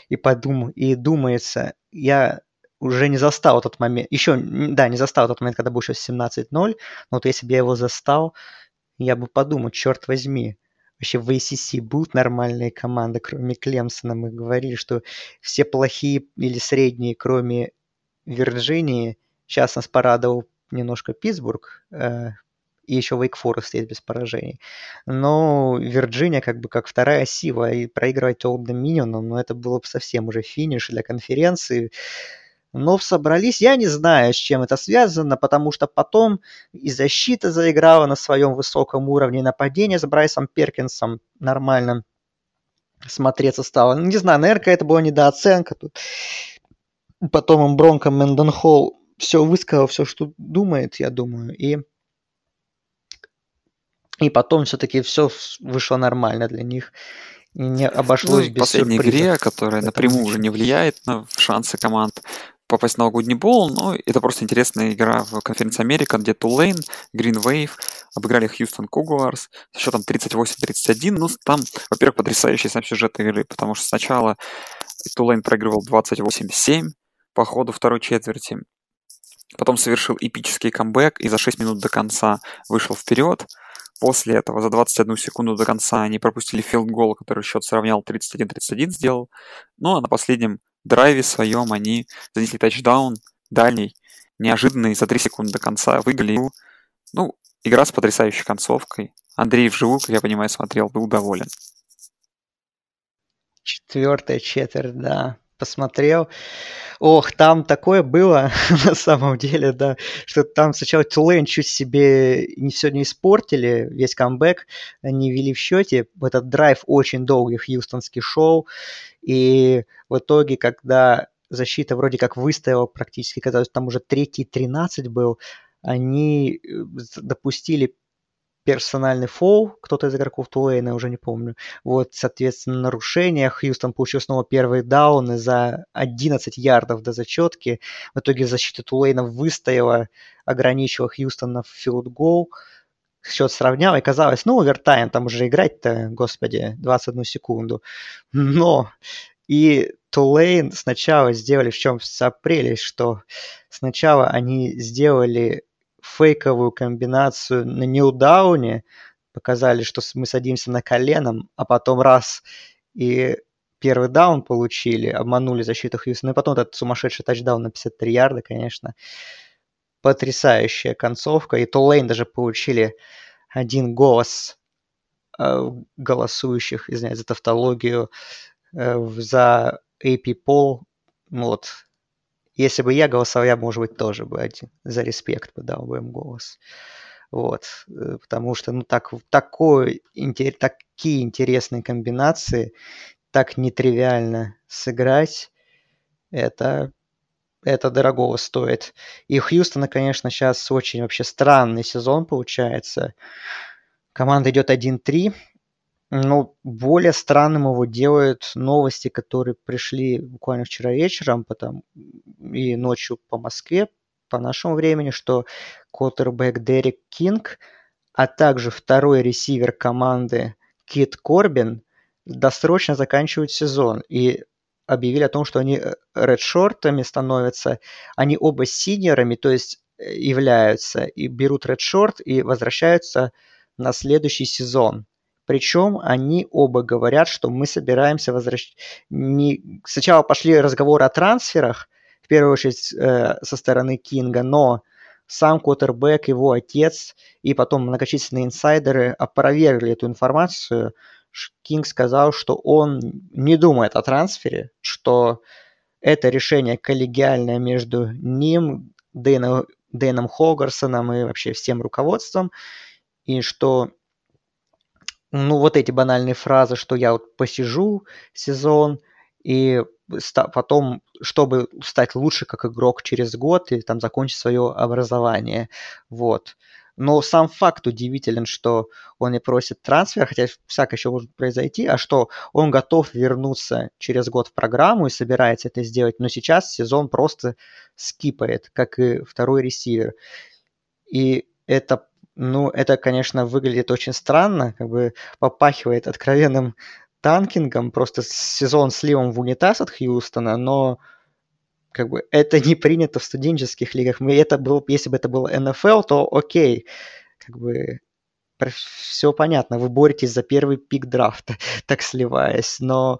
и подум, и думается, я уже не застал тот момент, еще, да, не застал тот момент, когда был счет семнадцать ноль, но вот если бы я его застал, я бы подумал, черт возьми, вообще в эй си си будут нормальные команды, кроме Клемсона, мы говорили, что все плохие или средние, кроме Вирджинии, сейчас нас порадовал немножко Питтсбург, и еще Wake Forest есть без поражений. Но Вирджиния как бы как вторая сила, и проигрывать Old Dominion, ну это было бы совсем уже финиш для конференции. Но собрались, я не знаю, с чем это связано, потому что потом и защита заиграла на своем высоком уровне, и нападение с Брайсом Перкинсом нормально смотреться стало. Не знаю, наверное, это была недооценка. Тут потом им Бронко Менденхолл все высказал, все, что думает, я думаю, и... И потом все-таки все вышло нормально для них. Не обошлось ну, без сюрпризов. В последней игре, которая напрямую уже не влияет на шансы команд попасть в новогодний боул, но это просто интересная игра в конференции Америка, где Тулейн, Green Wave обыграли Хьюстон Кугуарс с счетом тридцать восемь тридцать один. Ну, там, во-первых, потрясающий сам сюжет игры, потому что сначала Тулейн проигрывал двадцать восемь семь по ходу второй четверти. Потом совершил эпический камбэк и за шесть минут до конца вышел вперед. После этого за двадцать одну секунду до конца они пропустили филд-гол, который счет сравнял, тридцать один тридцать один сделал. Ну а на последнем драйве своем они занесли тачдаун, дальний, неожиданный, за три секунды до конца выиграли игру. Ну, игра с потрясающей концовкой. Андрей вживую, как я понимаю, смотрел, был доволен. Четвертая четверть, да. Посмотрел. Ох, там такое было на самом деле, да, что там сначала Тулейн чуть себе не все не испортили, весь камбэк, они вели в счете. Этот драйв очень долгий хьюстонский шоу, и в итоге, когда защита вроде как выстояла практически, когда там уже третий тринадцать был, они допустили персональный фол, кто-то из игроков Тулейна, уже не помню. Вот, соответственно, нарушение. Хьюстон получил снова первые дауны за одиннадцать ярдов до зачетки. В итоге защита Тулейна выстояла, ограничила Хьюстона в филд-гол. Счет сравнял, и казалось, ну, овертайм, там уже играть-то, господи, двадцать одну секунду. Но и Тулейн сначала сделали, в чем вся прелесть, что сначала они сделали фейковую комбинацию на нью-дауне, показали, что мы садимся на коленом, а потом раз и первый даун получили, обманули защиту Хьюстона, и потом этот сумасшедший тачдаун на пятьдесят три ярда, конечно. Потрясающая концовка, и Тулейн даже получили один голос голосующих, извиняюсь за тавтологию, за эй пи пол, вот. Если бы я голосовал, я, может быть, тоже бы один за респект подал бы им голос. Вот. Потому что, ну, так, такой, такие интересные комбинации, так нетривиально сыграть, это, это дорогого стоит. И у Хьюстона, конечно, сейчас очень вообще странный сезон получается. Команда идет один три. Но более странным его делают новости, которые пришли буквально вчера вечером потом, и ночью по Москве, по нашему времени, что квотербэк Дерек Кинг, а также второй ресивер команды Кит Корбин досрочно заканчивают сезон. И объявили о том, что они редшортами становятся, они оба синьорами, то есть являются, и берут редшорт и возвращаются на следующий сезон. Причем они оба говорят, что мы собираемся возвращать... Не... Сначала пошли разговоры о трансферах, в первую очередь э, со стороны Кинга, но сам квотербэк, его отец и потом многочисленные инсайдеры опровергли эту информацию. Кинг сказал, что он не думает о трансфере, что это решение коллегиальное между ним, Дэном, Дэном Хогарсоном и вообще всем руководством. и что, ну, вот эти банальные фразы, что я вот посижу сезон, и потом, чтобы стать лучше как игрок через год и там закончить свое образование, вот. Но сам факт удивителен, что он не просит трансфер, хотя всякое еще может произойти, а что он готов вернуться через год в программу и собирается это сделать, но сейчас сезон просто скипает, как и второй ресивер. И это, ну, это, конечно, выглядит очень странно, как бы попахивает откровенным танкингом, просто сезон сливом в унитаз от Хьюстона, но... Как бы это не принято в студенческих лигах. Мы это было, если бы это было эн эф эл, то окей, как бы все понятно. Вы боретесь за первый пик драфта, так сливаясь. Но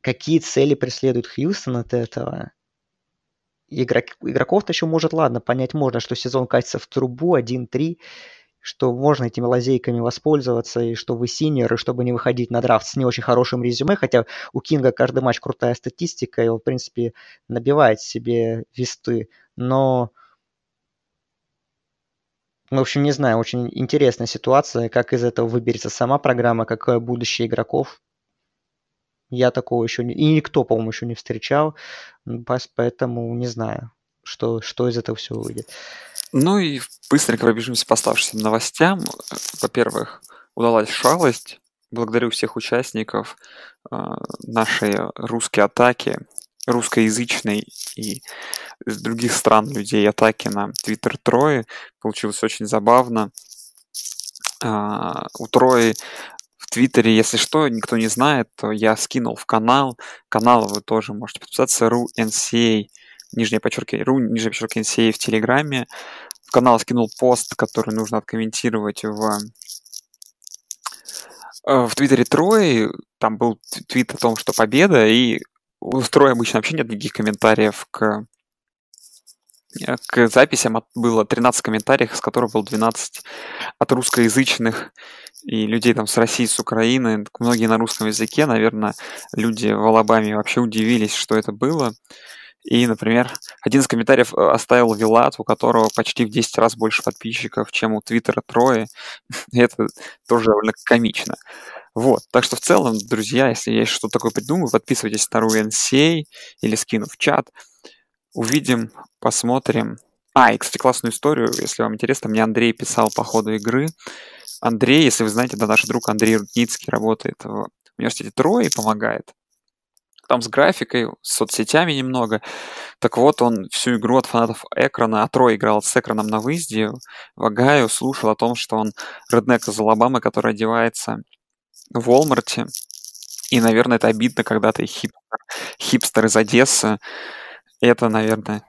какие цели преследует Хьюстон от этого? Игрок, игроков-то еще может, ладно, понять можно, что сезон катится в трубу один-три, что можно этими лазейками воспользоваться, и что вы синьоры, чтобы не выходить на драфт с не очень хорошим резюме, хотя у Кинга каждый матч крутая статистика, и он, в принципе, набивает себе весты, но, в общем, не знаю, очень интересная ситуация, как из этого выберется сама программа, какое будущее игроков, я такого еще не... и никто, по-моему, еще не встречал, поэтому не знаю. Что, что из этого всего выйдет. Ну и быстренько пробежимся по оставшимся новостям. Во-первых, удалась шалость. Благодарю всех участников э, нашей русской атаки, русскоязычной и из других стран людей атаки на Твиттер Трои. Получилось очень забавно. Э, у Трои в Твиттере, если что, никто не знает, то я скинул в канал. Канал вы тоже можете подписаться. ru точка эн си эй нижнее подчеркивание, ру, нижнее подчеркивание эн си эй в Телеграме. В канал скинул пост, который нужно откомментировать в, в Твиттере Трои. Там был твит о том, что победа, и у Трои обычно вообще нет никаких комментариев к, к записям. Было тринадцать комментариев, из которых было двенадцать от русскоязычных и людей там с России, с Украины. Многие на русском языке, наверное, люди в Алабаме вообще удивились, что это было. И, например, один из комментариев оставил Вилат, у которого почти в десять раз больше подписчиков, чем у Твиттера Трои. Это тоже довольно комично. Вот. Так что в целом, друзья, если я что-то такое придумаю, подписывайтесь на ru точка эн си эй или скину в чат. Увидим, посмотрим. А, и, кстати, классную историю, если вам интересно. Мне Андрей писал по ходу игры. Андрей, если вы знаете, да, наш друг Андрей Рудницкий работает в университете Трои и помогает. Там с графикой, с соцсетями немного. Так вот, он всю игру от фанатов Экрана, а Трой играл с Экраном на выезде в Огайо, слушал о том, что он реднек из Алабамы, который одевается в Уолмарте. И, наверное, это обидно, когда ты хипстер, хипстер из Одессы. Это, наверное...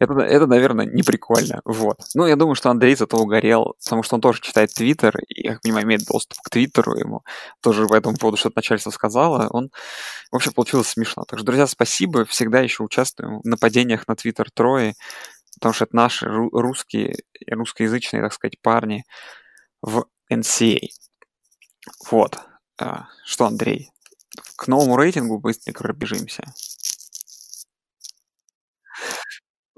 Это, это, наверное, не прикольно. Вот. Ну, я думаю, что Андрей зато угорел, потому что он тоже читает Твиттер, и, я понимаю, имеет доступ к Твиттеру, ему тоже по этому поводу что-то начальство сказало. Он, в общем, получилось смешно. Так что, друзья, спасибо. Всегда еще участвуем в нападениях на Твиттер Трои, потому что это наши русские, русскоязычные, так сказать, парни в эн си эй. Вот. Что, Андрей? К новому рейтингу быстренько пробежимся.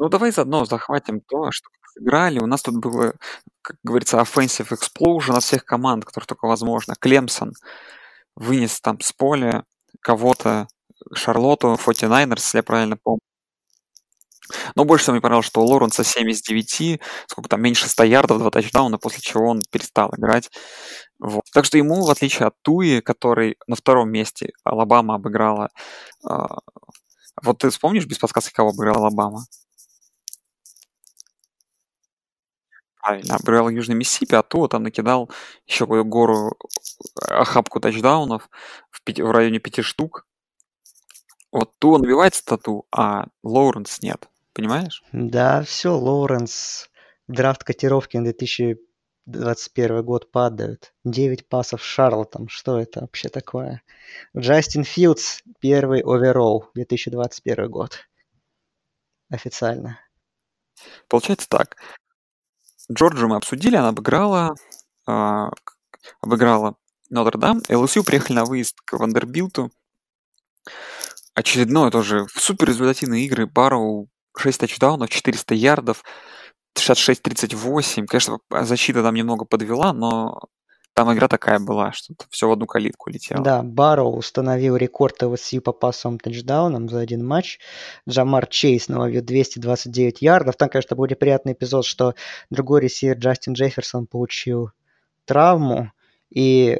Ну, давай заодно захватим то, что сыграли. У нас тут было, как говорится, offensive explosion от всех команд, которые только возможно. Клемсон вынес там с поля кого-то, Шарлотту, форти найнерс, если я правильно помню. Но больше всего мне понравилось, что у Лоренса семь из девяти, сколько там, меньше ста ярдов, два тачдауна, после чего он перестал играть. Вот. Так что ему, в отличие от Туи, который на втором месте Алабама обыграла... Вот ты вспомнишь без подсказки, кого обыграла Алабама? Правильно, обыграл Южный Миссисипи, а Туа там накидал еще гору, охапку тачдаунов в, пяти, в районе пяти штук. Вот Туа набивает стату, а Лоуренс нет. Понимаешь? Да, все, Лоуренс. Драфт котировки на две тысячи двадцать первый год падают. девять пасов Шарлотом. Что это вообще такое? Джастин Филдс, первый оверолл, две тысячи двадцать первый год. Официально. Получается так. Джорджию мы обсудили, она обыграла, э, обыграла Нотр-Дам. эл эс ю приехали на выезд к Вандербилту. Очередное тоже супер результативные игры. Барроу шесть тачдаунов, четыреста ярдов. шестьдесят шесть тридцать восемь. Конечно, защита там немного подвела, но там игра такая была, что все в одну калитку летело. Да, Барроу установил рекорд эл эс ю по пассовым тачдаунам за один матч. Джамар Чейз наловил двести двадцать девять ярдов. Там, конечно, был неприятный эпизод, что другой ресивер Джастин Джефферсон получил травму. И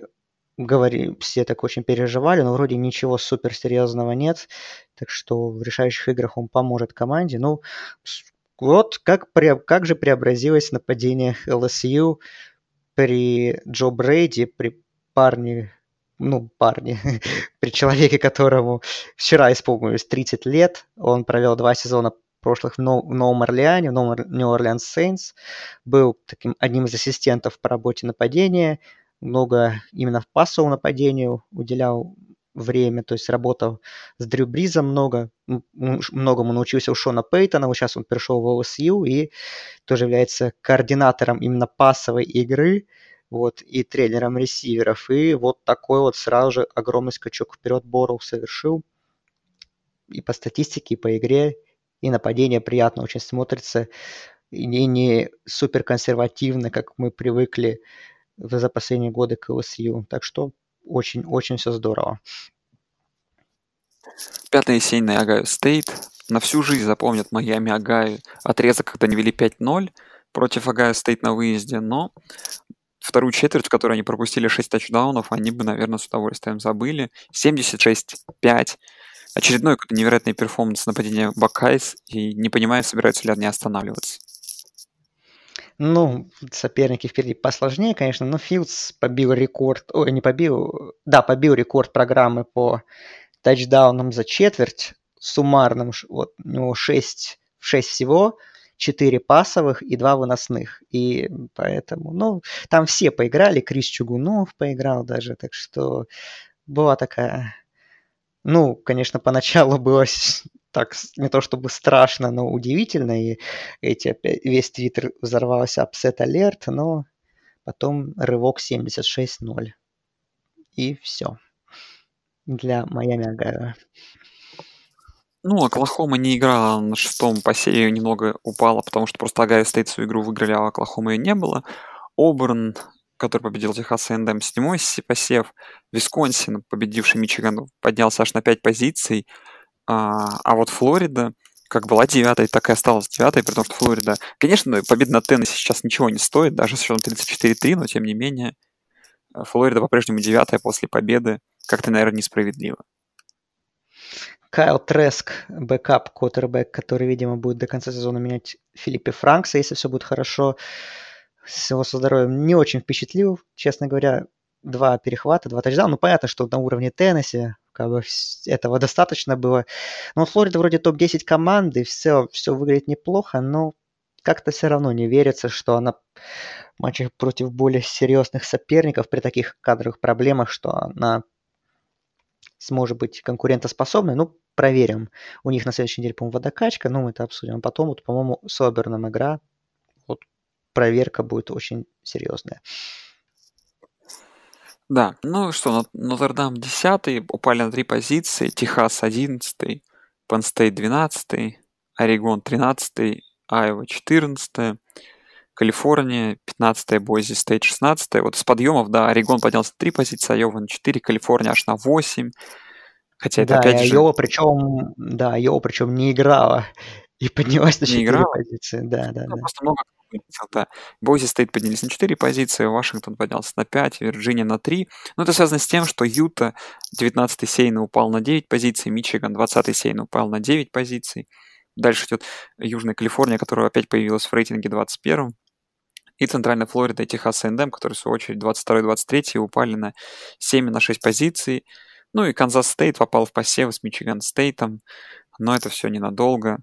говори, все так очень переживали, но вроде ничего суперсерьезного нет. Так что в решающих играх он поможет команде. Ну, вот как, как же преобразилось нападение эл эс ю при Джо Брейди, при парне, ну, парне, при человеке, которому вчера исполнилось тридцать лет. Он провел два сезона прошлых в Новом Орлеане, в New Orleans Saints. Был таким одним из ассистентов по работе нападения. Много именно в пассовом нападению уделял время, то есть работал с Дрю Бризом много, многому научился у Шона Пейтона, вот сейчас он перешел в эл эс ю и тоже является координатором именно пассовой игры, вот, и тренером ресиверов, и вот такой вот сразу же огромный скачок вперед Борроу совершил, и по статистике, и по игре, и нападение приятно очень смотрится, и не супер консервативно, как мы привыкли за последние годы к эл эс ю, так что очень-очень все здорово. Пятая осенняя Огайо Стейт. На всю жизнь запомнят Майами Огайо отрезок, когда они вели пять ноль против Огайо Стейт на выезде, но вторую четверть, в которой они пропустили шесть тачдаунов, они бы, наверное, с удовольствием забыли. семьдесят шесть пять. Очередной какой-то невероятный перформанс нападения Бакайс, и не понимая, собираются ли они останавливаться. Ну, соперники впереди посложнее, конечно, но Филдс побил рекорд, ой, не побил, да, побил рекорд программы по тачдаунам за четверть, суммарным, вот, у него шесть, шесть всего, четыре пассовых и два выносных, и поэтому, ну, там все поиграли, Крис Чугунов поиграл даже, так что была такая, ну, конечно, поначалу было... Так, не то чтобы страшно, но удивительно, и эти, опять, весь твиттер взорвался апсет-алерт, но потом рывок семьдесят шесть ноль. И все. Для Майами Огайо. Ну, Оклахома не играла на шестом посеве, немного упала, потому что просто Огайо Стейт свою игру выиграли, а Оклахома ее не было. Оберн, который победил Техас эй энд эм, с седьмой посев. Висконсин, победивший Мичиган, поднялся аж на пять позиций. А вот Флорида, как была девятой, так и осталась девятой, потому что Флорида... Конечно, победа над Теннесси сейчас ничего не стоит, даже с счетом тридцать четыре три, но тем не менее Флорида по-прежнему девятая после победы. Как-то, наверное, несправедливо. Кайл Треск, бэкап, квотербэк, который, видимо, будет до конца сезона менять Филиппе Франкса, если все будет хорошо. С его здоровьем не очень впечатлил, честно говоря. Два перехвата, два тачдауна. Ну, понятно, что на уровне Теннесси как бы этого достаточно было. Но Флорида вроде топ десять команды, все, все выглядит неплохо, но как-то все равно не верится, что она в матчах против более серьезных соперников при таких кадровых проблемах, что она сможет быть конкурентоспособной. Ну, проверим. У них на следующей неделе, по-моему, водокачка, но мы это обсудим. А потом, вот, по-моему, с Оберном игра. Вот проверка будет очень серьезная. Да, ну что, Нотр-Дам десятый, упали на три позиции, Техас одиннадцатый, Penn State двенадцатый, Орегон тринадцатый, Айва четырнадцатый, Калифорния пятнадцатый, Бойзи Стейт шестнадцатый. Вот с подъемов, да, Орегон поднялся на три позиции, Айова на четыре, Калифорния аж на восемь. Хотя это да, опять же... Айова причем, да, Айова причем не играла и поднялась на четыре позиции. Да, да, ну, да. Просто много... Да. Бойзи Стейт поднялись на четыре позиции, Вашингтон поднялся на пять, Вирджиния на три. Но это связано с тем, что Юта девятнадцатый сейно упал на девять позиций, Мичиган двадцатый сейно упал на девять позиций. Дальше идет Южная Калифорния, которая опять появилась в рейтинге двадцать первом. И Центральная Флорида и Техас эй энд эм, которые в свою очередь двадцать второй двадцать третий упали на семь и на шесть позиций. Ну и Канзас Стейт попал в посевы с Мичиган Стейтом, но это все ненадолго.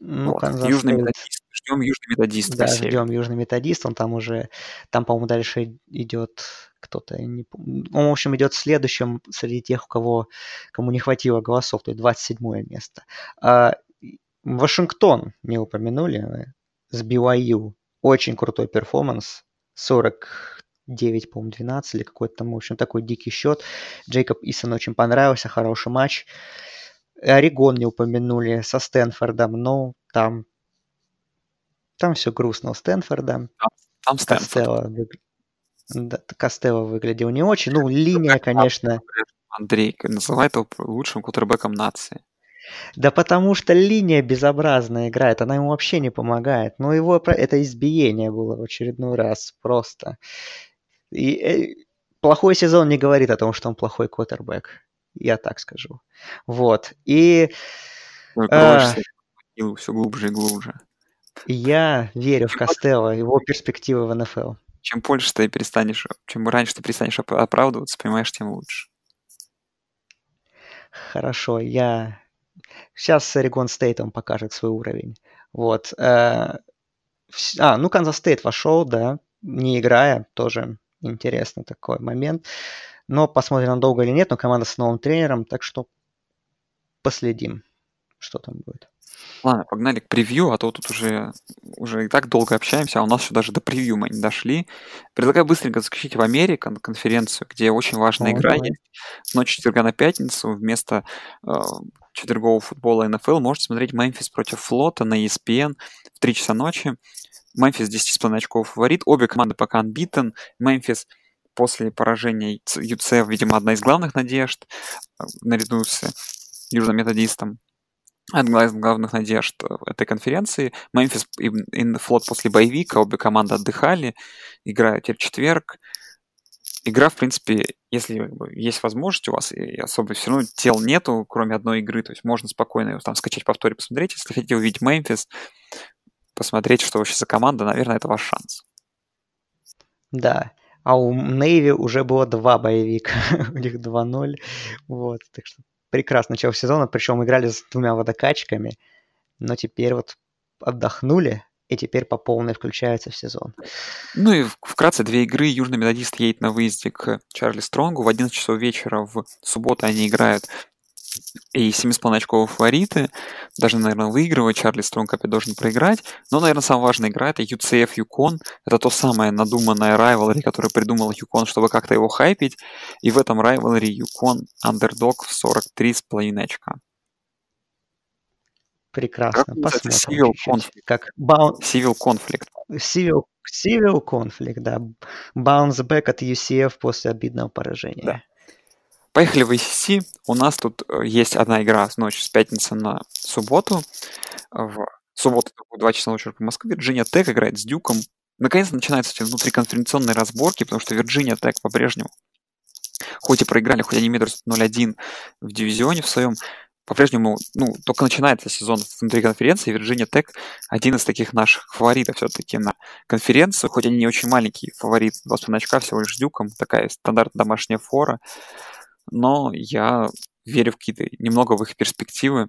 Ну, вот. Южный методист. Ждем Южный методист. Да, ждем Южный методист. Он там уже, там, по-моему, дальше идет кто-то, не помню. Он, в общем, идет следующим среди тех, у кого, кому не хватило голосов, то есть двадцать седьмое место. А, Вашингтон не упомянули, с би уай ю. Очень крутой перформанс. сорок девять, по-моему, двенадцать или какой-то там, в общем, такой дикий счет. Джейкоб Исон очень понравился, хороший матч. Орегон не упомянули со Стэнфордом, но там Там все грустно у Стэнфорда. Там Стэнфорд. Да, Костелло выглядел не очень. Ну, линия, конечно... Андрей, называй его лучшим квотербеком нации. Да потому что линия безобразно играет. Она ему вообще не помогает. Но его... Это избиение было в очередной раз просто. И плохой сезон не говорит о том, что он плохой квотербек. Я так скажу. Вот. И... Кроешься а... все глубже и глубже. Я верю в Костелло, его перспективы в эн эф эл. Чем больше ты перестанешь, чем раньше ты перестанешь оправдываться, понимаешь, тем лучше. Хорошо, я сейчас с Орегон Стейтом покажет свой уровень. Вот. А, ну Канзас Стейт вошел, да, не играя, тоже интересный такой момент. Но посмотрим, надолго или нет, но команда с новым тренером, так что последим, что там будет. Ладно, погнали к превью, а то тут уже, уже и так долго общаемся, а у нас еще даже до превью мы не дошли. Предлагаю быстренько заскочить в Америку на конференцию, где очень важная О, игра да. есть. С ночи четверга на пятницу вместо э, четвергового футбола эн эф эл можете смотреть Мемфис против Флота на и эс пи эн в три часа ночи. Мемфис десять с половиной очков фаворит, обе команды пока unbeaten. Мемфис после поражения ю си, видимо, одна из главных надежд, наряду с южнометодистом. Одна из главных надежд этой конференции. Мемфис и Флот после боевика, обе команды отдыхали, играют теперь четверг. Игра, в принципе, если есть возможность у вас, и особо все равно тел нету, кроме одной игры, то есть можно спокойно его там скачать, повторить, посмотреть. Если хотите увидеть Мемфис, посмотреть, что вообще за команда, наверное, это ваш шанс. Да. А у Нейви уже было два боевика, у них два ноль, вот, так что прекрасно начало сезона, причем играли с двумя водокачками, но теперь вот отдохнули и теперь по полной включаются в сезон. Ну и вкратце две игры. Южный методист едет на выезде к Чарли Стронгу. В одиннадцать часов вечера в субботу они играют и семь с половиной очков фавориты. Даже, наверное, выигрывают. Чарли Стронг опять должен проиграть. Но, наверное, самая важная игра — это ю си эф Yukon. Это то самое надуманное rivalry, которое придумал Yukon, чтобы как-то его хайпить. И в этом rivalry Yukon андердог в сорок три с половиной очка. Прекрасно. Как называется? Civil Conflict. Как bound... Civil Conflict. Civil... Civil Conflict, да. Bounce back от ю си эф после обидного поражения. Да. Поехали в эй си си. У нас тут есть одна игра с ночи с пятницы на субботу. В субботу в два часа ночи по Москве. Вирджиния Тек играет с Дюком. Наконец-то начинаются эти внутриконференционные разборки, потому что Вирджиния Тек по-прежнему, хоть и проиграли, хоть они метрят ноль один в дивизионе в своем, по-прежнему, ну, только начинается сезон внутри конференции. Вирджиния Тек один из таких наших фаворитов все-таки на конференцию. Хоть они не очень маленькие, фаворит два с половиной очка всего лишь с Дюком. Такая стандартная домашняя фора. Но я верю в какие-то немного в их перспективы.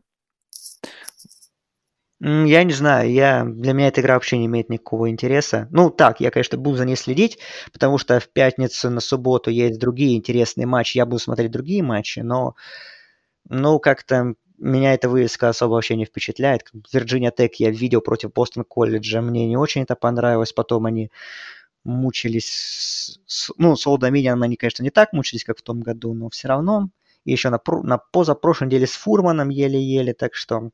Я не знаю, я, для меня эта игра вообще не имеет никакого интереса. Ну так, я, конечно, буду за ней следить, потому что в пятницу на субботу есть другие интересные матчи, я буду смотреть другие матчи, но ну, как-то меня эта вывеска особо вообще не впечатляет. Вирджиния Тек я видел против Бостон Колледжа, мне не очень это понравилось, потом они... мучились, ну, с Олд Доминион они, конечно, не так мучились, как в том году, но все равно, и еще на, на позапрошлой неделе с Фурманом еле-еле, так что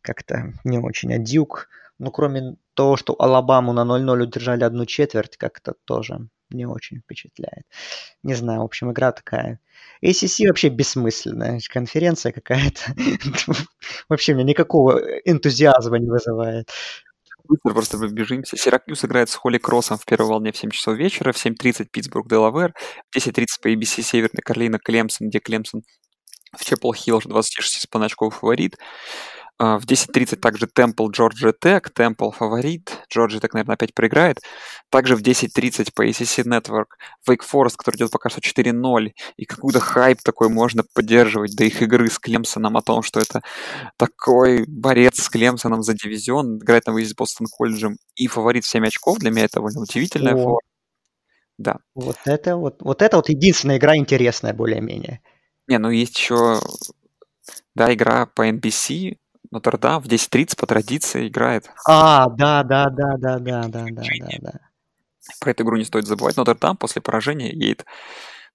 как-то не очень, а Дьюк, ну, кроме того, что Алабаму на ноль ноль удержали одну четверть, как-то тоже не очень впечатляет. Не знаю, в общем, игра такая. эй си си вообще бессмысленная конференция какая-то, вообще меня никакого энтузиазма не вызывает. Быстро просто пробежимся. Сиракьюз играет с Холли Кроссом в первой волне в семь часов вечера, в семь тридцать Питтсбург, Делавэр, в десять тридцать по и би си Северная Каролина, Клемсон, где Клемсон в Чепл Хилл двадцать шесть с половиной очков фаворит. В десять тридцать также Темпл, Джорджи Тек, Темпл фаворит, Джорджи Тек, наверное, опять проиграет. Также в десять тридцать по эй си си Network Wake Forest, который идет пока что четыре ноль, и какой-то хайп такой можно поддерживать до их игры с Клемсоном о том, что это такой борец с Клемсоном за дивизион, играет на выезде с Бостон Колледжем и фаворит в семь очков, для меня это довольно удивительная форма. Да. Вот это вот, вот это вот единственная игра интересная более-менее. Не, ну есть еще, да, игра по эн би си, Нотр-Дам в десять тридцать по традиции играет. А, да, да, да, да, да, да, да, да. Про эту игру не стоит забывать. Нотр-Дам после поражения едет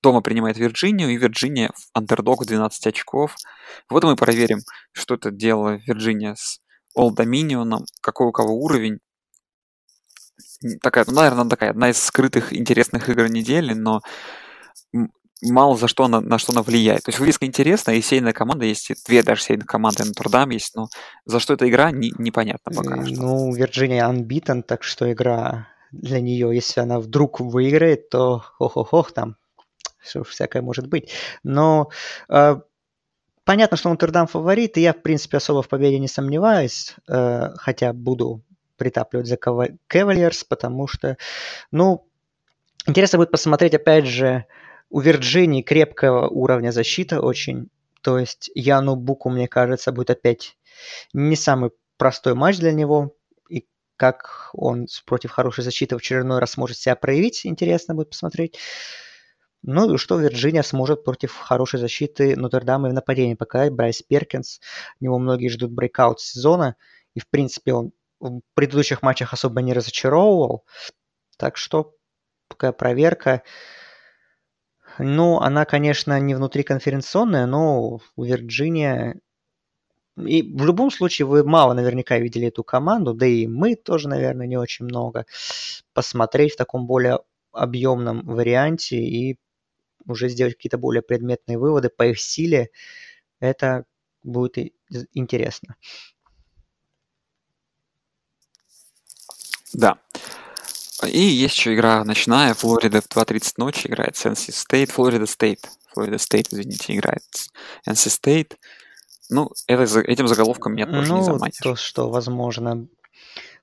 дома, принимает Вирджинию, и Вирджиния андердог в двенадцать очков. Вот мы проверим, что это делала Вирджиния с Олд Доминионом, какой у кого уровень. Такая, ну, наверное, такая одна из скрытых интересных игр недели, но мало за что она, на что она влияет. То есть вывеска интересная, и сейная команда есть, и две даже сейных команды, Нотр-Дам есть, но за что эта игра, не, непонятно пока что. Ну, Вирджиния unbeaten, так что игра для нее, если она вдруг выиграет, то хо-хо-хо, там все всякое может быть. Но э, понятно, что Нотр-Дам фаворит, и я, в принципе, особо в победе не сомневаюсь, э, хотя буду притапливать за Cavaliers, потому что, ну, интересно будет посмотреть, опять же, у Вирджинии крепкого уровня защита очень, то есть Яну Буку, мне кажется, будет опять не самый простой матч для него, и как он против хорошей защиты в очередной раз сможет себя проявить, интересно будет посмотреть. Ну и что Вирджиния сможет против хорошей защиты Нотр-Дама и в нападении показать. Брайс Перкинс, у него многие ждут брейкаут сезона, и в принципе он в предыдущих матчах особо не разочаровывал. Так что такая проверка. Ну, она, конечно, не внутриконференционная, но у Вирджиния... И в любом случае вы мало наверняка видели эту команду, да и мы тоже, наверное, не очень много. Посмотреть в таком более объемном варианте и уже сделать какие-то более предметные выводы по их силе, это будет интересно. Да. И есть еще игра ночная. Флорида в два тридцать ночи играет с эн си State. Флорида Стейт. Флорида Стейт, извините, играет с эн си State. Ну, это, этим заголовком меня тоже ну, не заманишь. Ну, то, что возможно.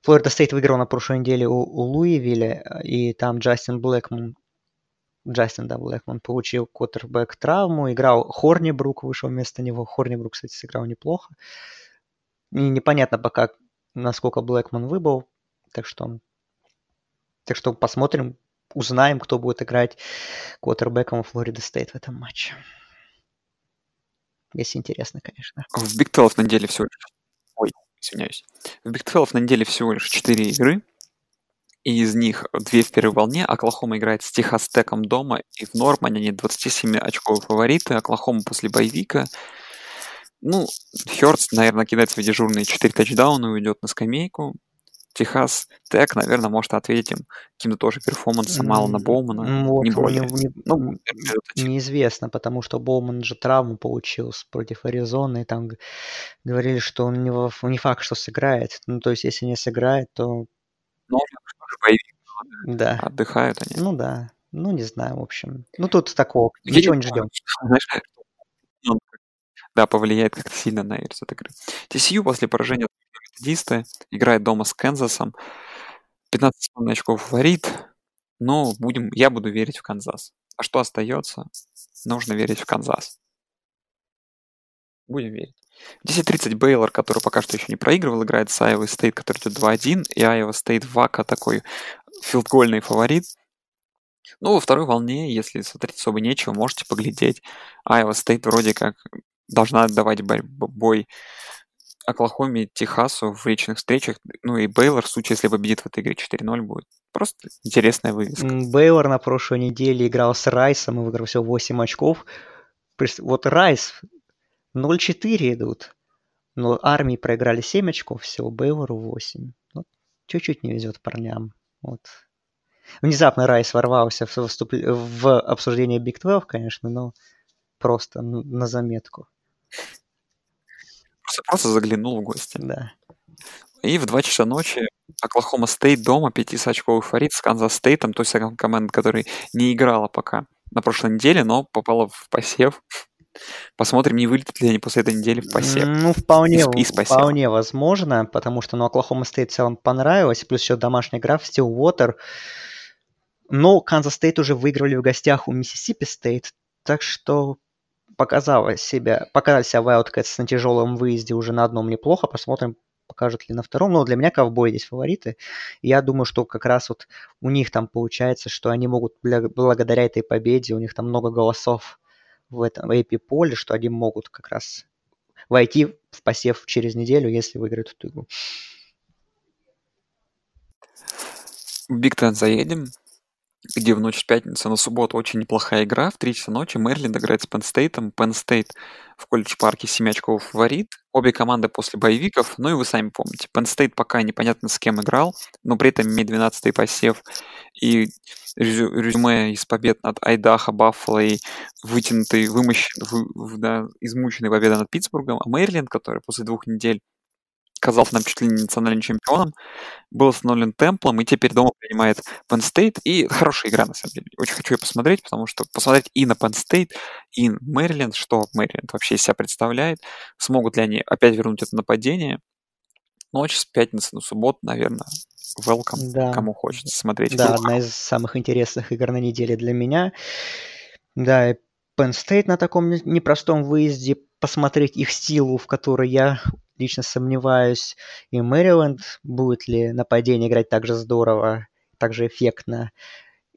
Флорида Стейт выиграл на прошлой неделе у, у Луивилля. И там Джастин Блэкман, Джастин, да, Блэкман получил квотербэк травму. Играл Хорнибрук, вышел вместо него. Хорнибрук, кстати, сыграл неплохо. И непонятно пока, насколько Блэкман выбыл. Так что, так что посмотрим, узнаем, кто будет играть квотербеком у Флорида Стейт в этом матче. Если интересно, конечно. В Big двенадцать на неделе всего лишь... Ой, извиняюсь. В Big двенадцать на неделе всего лишь четыре игры. И из них две в первой волне. Оклахома играет с Техас Теком дома. И в Нормане они двадцать семь очков фавориты. Оклахома после боевика. Ну, Хёртс, наверное, кидает свои дежурные четыре тачдауна и уйдет на скамейку. Техас Тек, наверное, может ответить им каким-то тоже перформансом Алана Боумана. Вот, не более. Не, не, ну, неизвестно, потому что Боуман же травму получил против Аризоны, и там говорили, что он не, не факт, что сыграет. Ну, то есть, если не сыграет, то... Ну, да. Отдыхают они. Ну, да. Ну, не знаю, в общем. Ну, тут такого. Я ничего не ждем. Да, повлияет как-то сильно на результат игры. ти си ю после поражения методисты играет дома с Канзасом. пятнадцать очков фаворит. Но будем, я буду верить в Канзас. А что остается? Нужно верить в Канзас. Будем верить. десять тридцать Бейлор, который пока что еще не проигрывал, играет с Айова Стейт, который идет два один. И Айова Стейт Вака такой филдгольный фаворит. Ну, во второй волне, если смотреть особо нечего, можете поглядеть. Айова Стейт вроде как должна отдавать бой Оклахоме, Техасу в личных встречах. Ну и Бейлор, в случае, если победит в этой игре четыре ноль, будет. Просто интересная вывеска. Бейлор на прошлой неделе играл с Райсом и выиграл всего восемь очков. Вот Райс ноль четыре идут. Но Армии проиграли семь очков, всего Бейлору восемь. Вот. Чуть-чуть не везет парням. Вот. Внезапно Райс ворвался в, выступ... в обсуждение Big двенадцать, конечно, но просто на заметку. Просто заглянул в гости. Да. И в два часа ночи Оклахома Стейт дома, пятисочковый фаворит с Канзас Стейтом, то есть команда, которая не играла пока на прошлой неделе, но попала в посев. Посмотрим, не вылетят ли они после этой недели в посев. Ну, вполне, из, из вполне возможно, потому что ну, Оклахома Стейт в целом понравилась, плюс еще домашняя игра в Стил Уотер. Но Канзас Стейт уже выиграли в гостях у Миссисипи Стейт, так что... Показала себя, показали себя Wildcats на тяжелом выезде уже на одном неплохо. Посмотрим, покажут ли на втором. Но для меня ковбои здесь фавориты. Я думаю, что как раз вот у них там получается, что они могут благодаря этой победе, у них там много голосов в этом эй пи-поле, что они могут как раз войти в посев через неделю, если выиграют эту игру. Биг Тен заедем. где в ночь с пятницы на субботу очень неплохая игра. В три часа ночи Мэриленд играет с Penn State. Penn State в колледж-парке семь очковый фаворит. Обе команды после боевиков, ну и вы сами помните. Penn State пока непонятно с кем играл, но при этом имеет двенадцатый посев. И резю- резюме из побед над Айдахо, Баффало и вытянутый, вымощенный, вы, вы, да, измученный победа над Питтсбургом. А Мэриленд, который после двух недель казался нам чуть ли не национальным чемпионом, был установлен Темплом, и теперь дома принимает Penn State. И хорошая игра, на самом деле. Очень хочу ее посмотреть, потому что посмотреть и на Penn State, и на Мэриленд, что Мэриленд вообще из себя представляет, смогут ли они опять вернуть это нападение. Ночь с пятницы на субботу, наверное, welcome, да. Кому хочется смотреть. Да, welcome. Одна из самых интересных игр на неделе для меня. Да, и Penn State на таком непростом выезде, посмотреть их силу, в которой я лично сомневаюсь, и Мэриленд, будет ли нападение играть так же здорово, так же эффектно,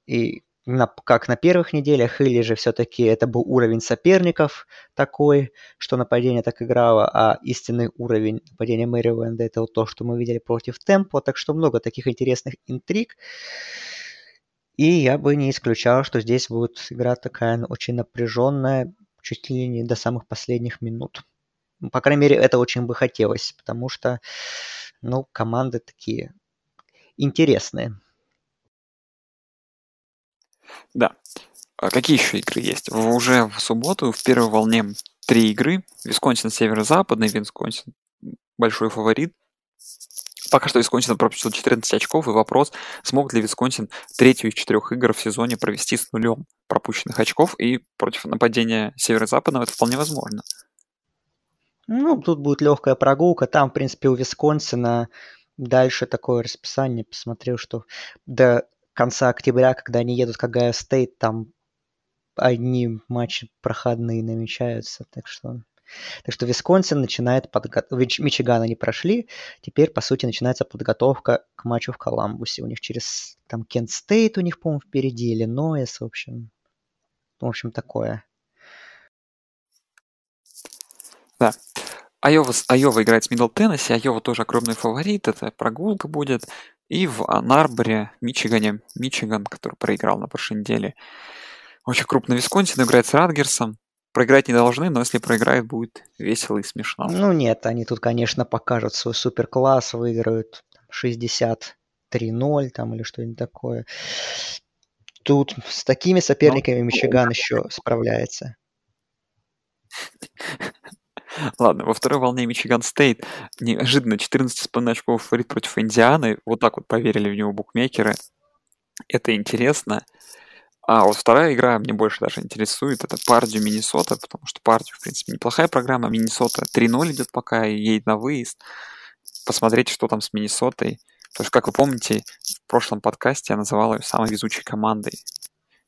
и на, как на первых неделях, или же все-таки это был уровень соперников такой, что нападение так играло, а истинный уровень нападения Мэриленда — это вот то, что мы видели против Темпла, так что много таких интересных интриг, и я бы не исключал, что здесь будет игра такая очень напряженная, чуть ли не до самых последних минут. По крайней мере, это очень бы хотелось, потому что, ну, команды такие интересные. Да. А какие еще игры есть? Уже в субботу в первой волне три игры. Висконсин северо-западный, Висконсин большой фаворит. Пока что Висконсин пропустил четырнадцать очков, и вопрос, смог ли Висконсин третью из четырех игр в сезоне провести с нулем пропущенных очков, и против нападения северо-западного это вполне возможно. Ну, тут будет легкая прогулка. Там, в принципе, у Висконсина дальше такое расписание. Посмотрел, что до конца октября, когда они едут к Огайо Стейт, там одни матчи проходные намечаются. Так что, так что Висконсин начинает подготовку. Мичиган они прошли. Теперь, по сути, начинается подготовка к матчу в Коламбусе. У них через там Кент Стейт у них, по-моему, впереди, Иллинойс, в общем. В общем, такое. Да. Айова, Айова играет с Мидл Теннесси, Айова тоже огромный фаворит, это прогулка будет. И в Анарборе, Мичигане, Мичиган, который проиграл на прошлой неделе, очень крупно Висконсин, играет с Радгерсом. Проиграть не должны, но если проиграют, будет весело и смешно. Ну нет, они тут, конечно, покажут свой суперкласс, выиграют шестьдесят три ноль там или что-нибудь такое. Тут с такими соперниками ну, Мичиган ну, еще ну, справляется. Ладно, во второй волне Мичиган Стейт неожиданно четырнадцать с половиной очков фаворит против Индианы. Вот так вот поверили в него букмекеры. Это интересно. А вот вторая игра мне больше даже интересует. Это Пардью Миннесота, потому что Пардью, в принципе, неплохая программа. Миннесота три ноль идет пока, едет на выезд. Посмотреть, что там с Миннесотой. Потому что, как вы помните, в прошлом подкасте я называл ее самой везучей командой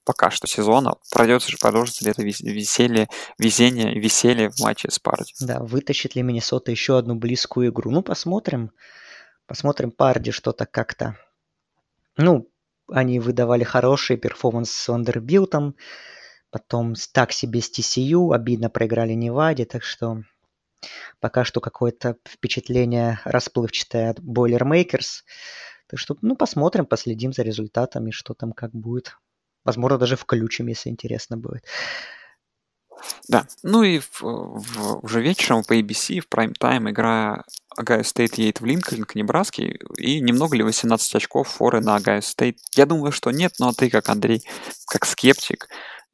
пока что сезона. Пройдется же, продолжится ли это веселье, везение, веселье в матче с Пардью. Да, вытащит ли Миннесота еще одну близкую игру? Ну, посмотрим. Посмотрим Пардью что-то как-то. Ну, они выдавали хороший перформанс с Вандербилтом, потом так себе с Ти Си Ю, обидно проиграли Неваде, так что пока что какое-то впечатление расплывчатое от Бойлермейкерс. Так что, ну, посмотрим, последим за результатами, что там как будет. Возможно, даже включим, если интересно будет. Да. Ну и в, в, уже вечером по Эй Би Си в прайм-тайм игра Огайо Стейт едет в Линкольн к Небраске. И немного ли восемнадцать очков форы на Огайо Стейт? Я думаю, что нет, но ты, как Андрей, как скептик,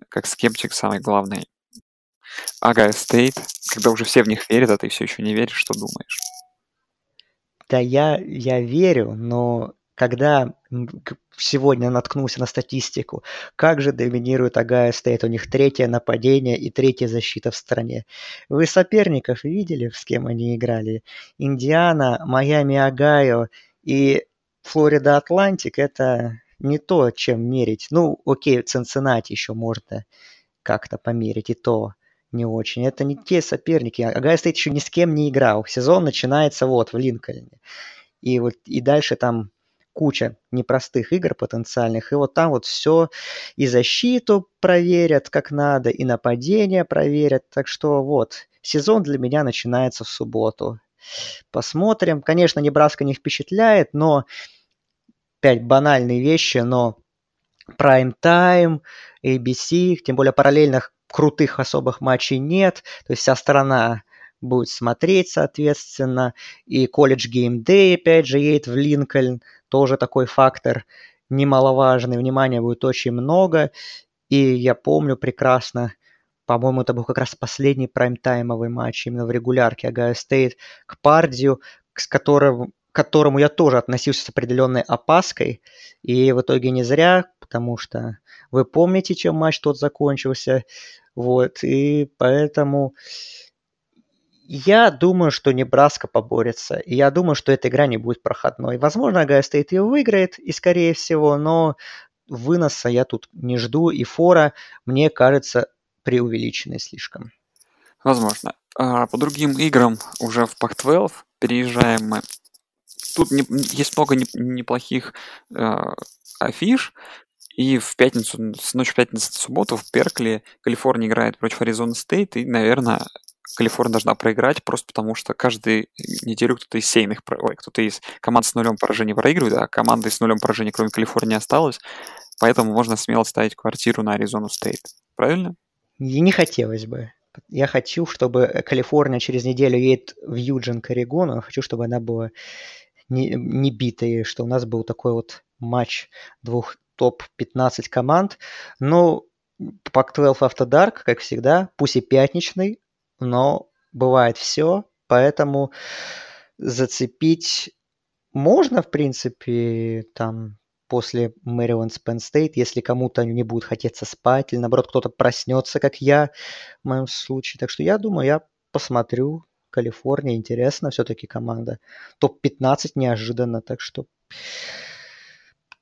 как скептик самый главный. Огайо Стейт, когда уже все в них верят, а ты все еще не веришь, что думаешь? Да, я, я верю, но... Когда сегодня наткнулся на статистику, как же доминирует Огайо Стейт, у них третье нападение и третья защита в стране. Вы соперников видели, с кем они играли? Индиана, Майами Огайо и Флорида Атлантик — это не то, чем мерить. Ну, окей, Цинциннати еще можно как-то померить, и то не очень. Это не те соперники. Огайо Стейт еще ни с кем не играл. Сезон начинается вот в Линкольне. И вот и дальше там куча непростых игр потенциальных, и вот там вот все, и защиту проверят как надо, и нападение проверят, так что вот, сезон для меня начинается в субботу. Посмотрим, конечно, Небраска не впечатляет, но, опять банальные вещи, но Prime Time, эй би си, тем более параллельных крутых особых матчей нет, то есть вся страна будет смотреть, соответственно, и College Game Day, опять же, едет в Линкольн, тоже такой фактор немаловажный, внимания будет очень много, и я помню прекрасно, по-моему, это был как раз последний праймтаймовый матч именно в регулярке Огайо Стейт к Пардью, с которым к которому я тоже относился с определенной опаской, и в итоге не зря, потому что вы помните, чем матч тот закончился, вот, и поэтому я думаю, что Небраска поборется, и я думаю, что эта игра не будет проходной. Возможно, Огайо Стейт ее выиграет, и скорее всего, но выноса я тут не жду, и фора, мне кажется, преувеличенной слишком. Возможно. По другим играм уже в Пак двенадцать переезжаем мы. Тут не, есть много не, неплохих э, афиш, и в пятницу, с ночи пятницы в субботу в Беркли Калифорния играет против Аризона Стейт, и, наверное, Калифорния должна проиграть, просто потому что каждую неделю кто-то из сейных, ой, кто-то из команд с нулем поражений проигрывает, а команда с нулем поражений, кроме Калифорнии, осталась, поэтому можно смело ставить квартиру на Аризону Стейт. Правильно? И не хотелось бы. Я хочу, чтобы Калифорния через неделю едет в Юджин к Орегону, я хочу, чтобы она была не битые, что у нас был такой вот матч двух топ пятнадцать команд. Но Пак двенадцать After Dark, как всегда, пусть и пятничный, но бывает все, поэтому зацепить можно, в принципе, там после Мэриленд Penn State, если кому-то не будет хотеться спать, или наоборот кто-то проснется, как я в моем случае. Так что я думаю, я посмотрю. Калифорния, интересно, все-таки команда. топ пятнадцать неожиданно, так что...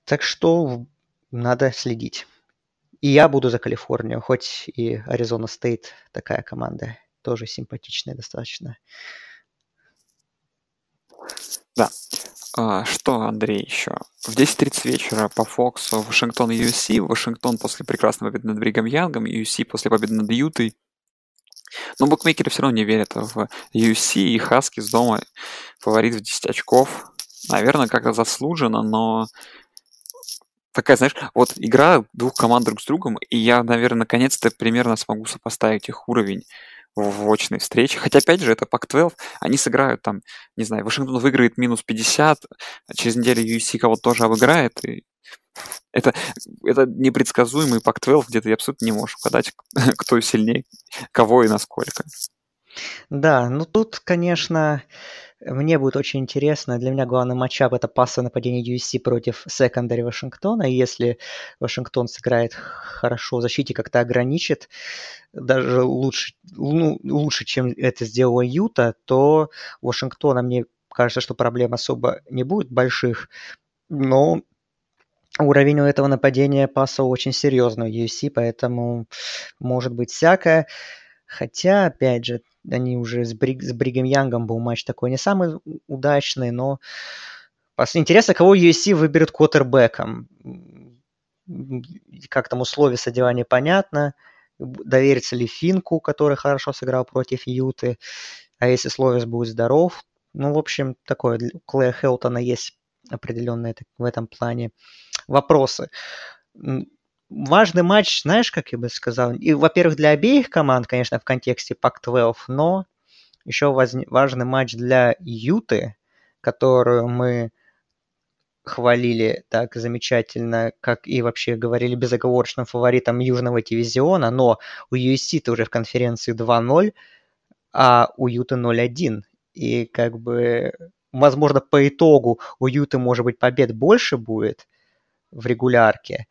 Так что надо следить. И я буду за Калифорнию, хоть и Аризона Стейт такая команда. Тоже симпатичная достаточно. Да. Что, Андрей, еще? В десять тридцать вечера по Фоксу Вашингтон и ю си. Вашингтон после прекрасной победы над Бригам Янгом, ю си после победы над Ютой. Но букмекеры все равно не верят в ю си, и Хаски с дома фаворит в десять очков. Наверное, как-то заслуженно, но такая, знаешь, вот игра двух команд друг с другом, и я, наверное, наконец-то примерно смогу сопоставить их уровень в очной встрече. Хотя, опять же, это Пак двенадцать, они сыграют там, не знаю, Вашингтон выиграет минус пятьдесят, а через неделю ю си кого-то тоже обыграет, и Это, это непредсказуемый Пак двенадцать, где ты абсолютно не можешь угадать, кто сильнее, кого и насколько. Да, ну тут, конечно, мне будет очень интересно. Для меня главный матчап – это пассовое нападение ю эс си против секондари Вашингтона. И если Вашингтон сыграет хорошо в защите, как-то ограничит, даже лучше, ну, лучше, чем это сделала Юта, то у Вашингтона, мне кажется, что проблем особо не будет больших. Но уровень у этого нападения паса очень серьезный у ю эс си, поэтому может быть всякое. Хотя, опять же, они уже с, Бриг... с Бригем Янгом был матч такой не самый удачный, но интересно, кого ю эс си выберет квотербеком. Как там условия содержания понятно. Доверится ли Финку, который хорошо сыграл против Юты. А если Словис будет здоров? Ну, в общем, такое. У Клея Хелтона есть определенные в этом плане вопросы. Важный матч, знаешь, как я бы сказал, и, во-первых, для обеих команд, конечно, в контексте Пак двенадцать, но еще возник, важный матч для Юты, которую мы хвалили так замечательно, как и вообще говорили безоговорочным фаворитом Южного дивизиона, но у ю эс си-то уже в конференции два ноль, а у Юты ноль один. И как бы, возможно, по итогу у Юты, может быть, побед больше будет в регулярке,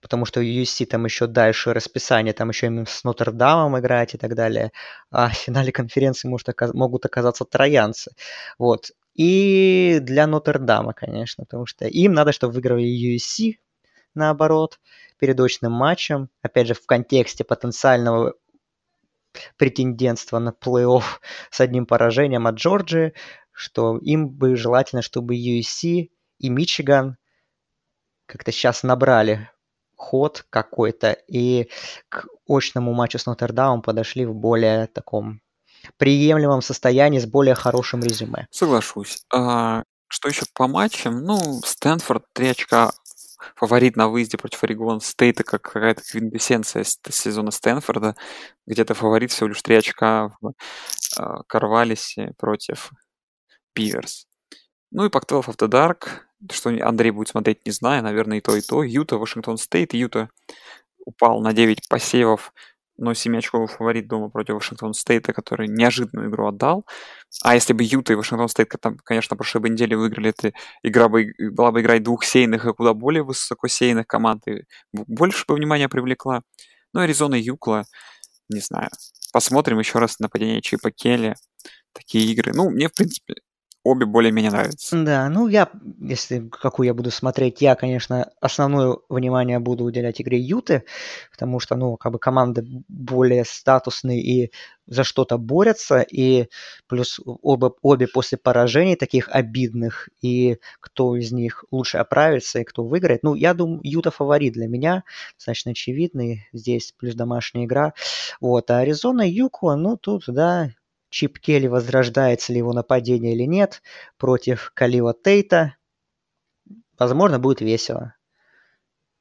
потому что ю эс си там еще дальше расписание, там еще им с Нотр-Дамом играть и так далее, а в финале конференции может оказ- могут оказаться троянцы. Вот. И для Нотр-Дама, конечно, потому что им надо, чтобы выиграли ю эс си, наоборот, перед очным матчем, опять же, в контексте потенциального претендентства на плей-офф с одним поражением от Джорджи, что им бы желательно, чтобы ю эс си и Мичиган как-то сейчас набрали ход какой-то и к очному матчу с Нотр-Дамом подошли в более таком приемлемом состоянии с более хорошим резюме. Соглашусь. А, что еще по матчам? Ну, Стэнфорд три очка фаворит на выезде против Орегон Стейта, как какая-то квинтэссенция сезона Стэнфорда. Где-то фаворит всего лишь три очка в э, Корвалисе против Пиверс. Ну и Пак-12 After Dark. Что Андрей будет смотреть, не знаю. Наверное, и то, и то. Юта, Вашингтон Стейт. Юта упал на девять посевов, но семь очковый фаворит дома против Вашингтон Стейта, который неожиданную игру отдал. А если бы Юта и Вашингтон Стейт, конечно, в прошлой неделе выиграли, это игра бы, была бы игра двух сейных и куда более высокосейных команд, и больше бы внимания привлекла. Ну, Аризона и Юкла, не знаю. Посмотрим еще раз нападение Чипа Келли. Такие игры. Ну, мне, в принципе, обе более-менее нравятся. Да, ну я, если какую я буду смотреть, я, конечно, основное внимание буду уделять игре Юты, потому что, ну, как бы команды более статусные и за что-то борются, и плюс оба, обе после поражений таких обидных, и кто из них лучше оправится, и кто выиграет. Ну, я думаю, Юта фаворит для меня, достаточно очевидный, здесь плюс домашняя игра. Вот, а Аризона, Юкла, ну, тут, да... Чип Келли, возрождается ли его нападение или нет, против Калила Тейта. Возможно, будет весело.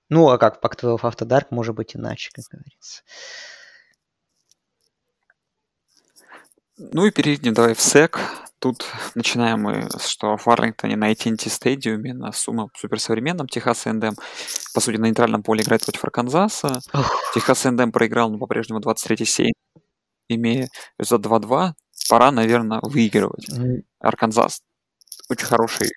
Ну, а как Пак-12 After Dark, может быть иначе, как говорится. Ну и перейдем давай в СЭК. Тут начинаем мы, что в Арлингтоне на эй ти энд ти-стадиуме на сумму суперсовременном Техас A энд эм, по сути, на нейтральном поле играет против Арканзаса. Техас A энд эм проиграл, но по-прежнему двадцать третьей серии. Имея за два-два, пора, наверное, выигрывать. Арканзас очень хороший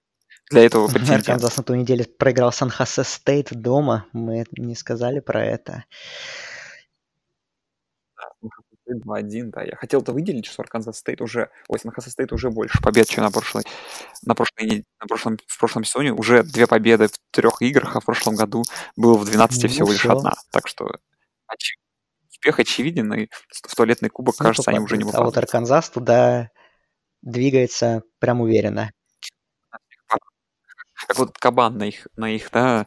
для этого претендент. Арканзас на той неделе проиграл Сан-Хосе Стейт дома. Мы не сказали про это. два-один, да. Я хотел-то выделить, что Арканзас Стейт уже... Ой, Сан-Хосе Стейт уже больше побед, чем на прошлой... На прошлой... На прошлом... В прошлом сезоне уже две победы в трех играх, а в прошлом году было в двенадцати ну, всего лишь все. одна. Так что... Успех очевиден, и в туалетный кубок, ну, кажется, они уже не попадут. А вот Арканзас туда двигается прям уверенно. Как вот кабан на их, на их, да,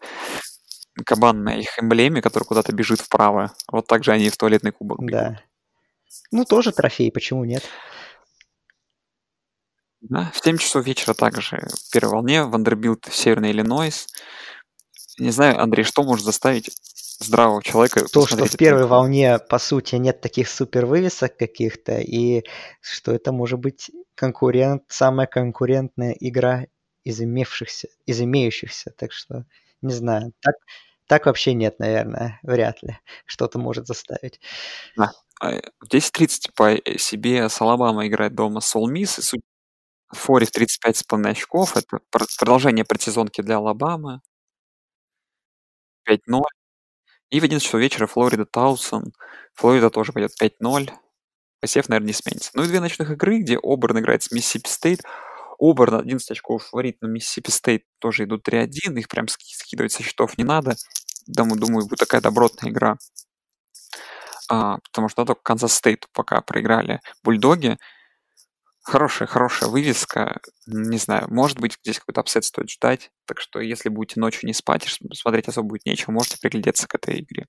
кабан на их эмблеме, который куда-то бежит вправо. Вот так же они и в туалетный кубок бегут. Да. Ну, тоже трофей, почему нет? Да, в семь часов вечера также в первой волне Вандербилт, Северный Иллинойс. Не знаю, Андрей, что может заставить здравого человека. То, что в первой волне, по сути, нет таких супер вывесок каких-то, и что это может быть конкурент, самая конкурентная игра из имевшихся, из имеющихся. Так что, не знаю, так, так вообще нет, наверное, вряд ли что-то может заставить. Да. В десять тридцать по себе с Алабамой играет дома Сол Мисс, и судя по форе в тридцать пять с половиной очков, это продолжение предсезонки для Алабамы. пять-ноль. И в одиннадцать часов вечера Флорида Таусон. Флорида тоже пойдет пять-ноль. Посев, наверное, не сменится. Ну и две ночных игры, где Оберн играет с Миссисипи Стейт. Оберн одиннадцать очков фаворит, но Миссисипи Стейт тоже идут три-один. Их прям скидывать со счетов не надо. Думаю, думаю, будет такая добротная игра. А, потому что да, только Канзас Стейту пока проиграли Бульдоги. Хорошая, хорошая вывеска. Не знаю, может быть, здесь какой-то апсет стоит ждать. Так что, если будете ночью не спать, смотреть особо будет нечего, можете приглядеться к этой игре.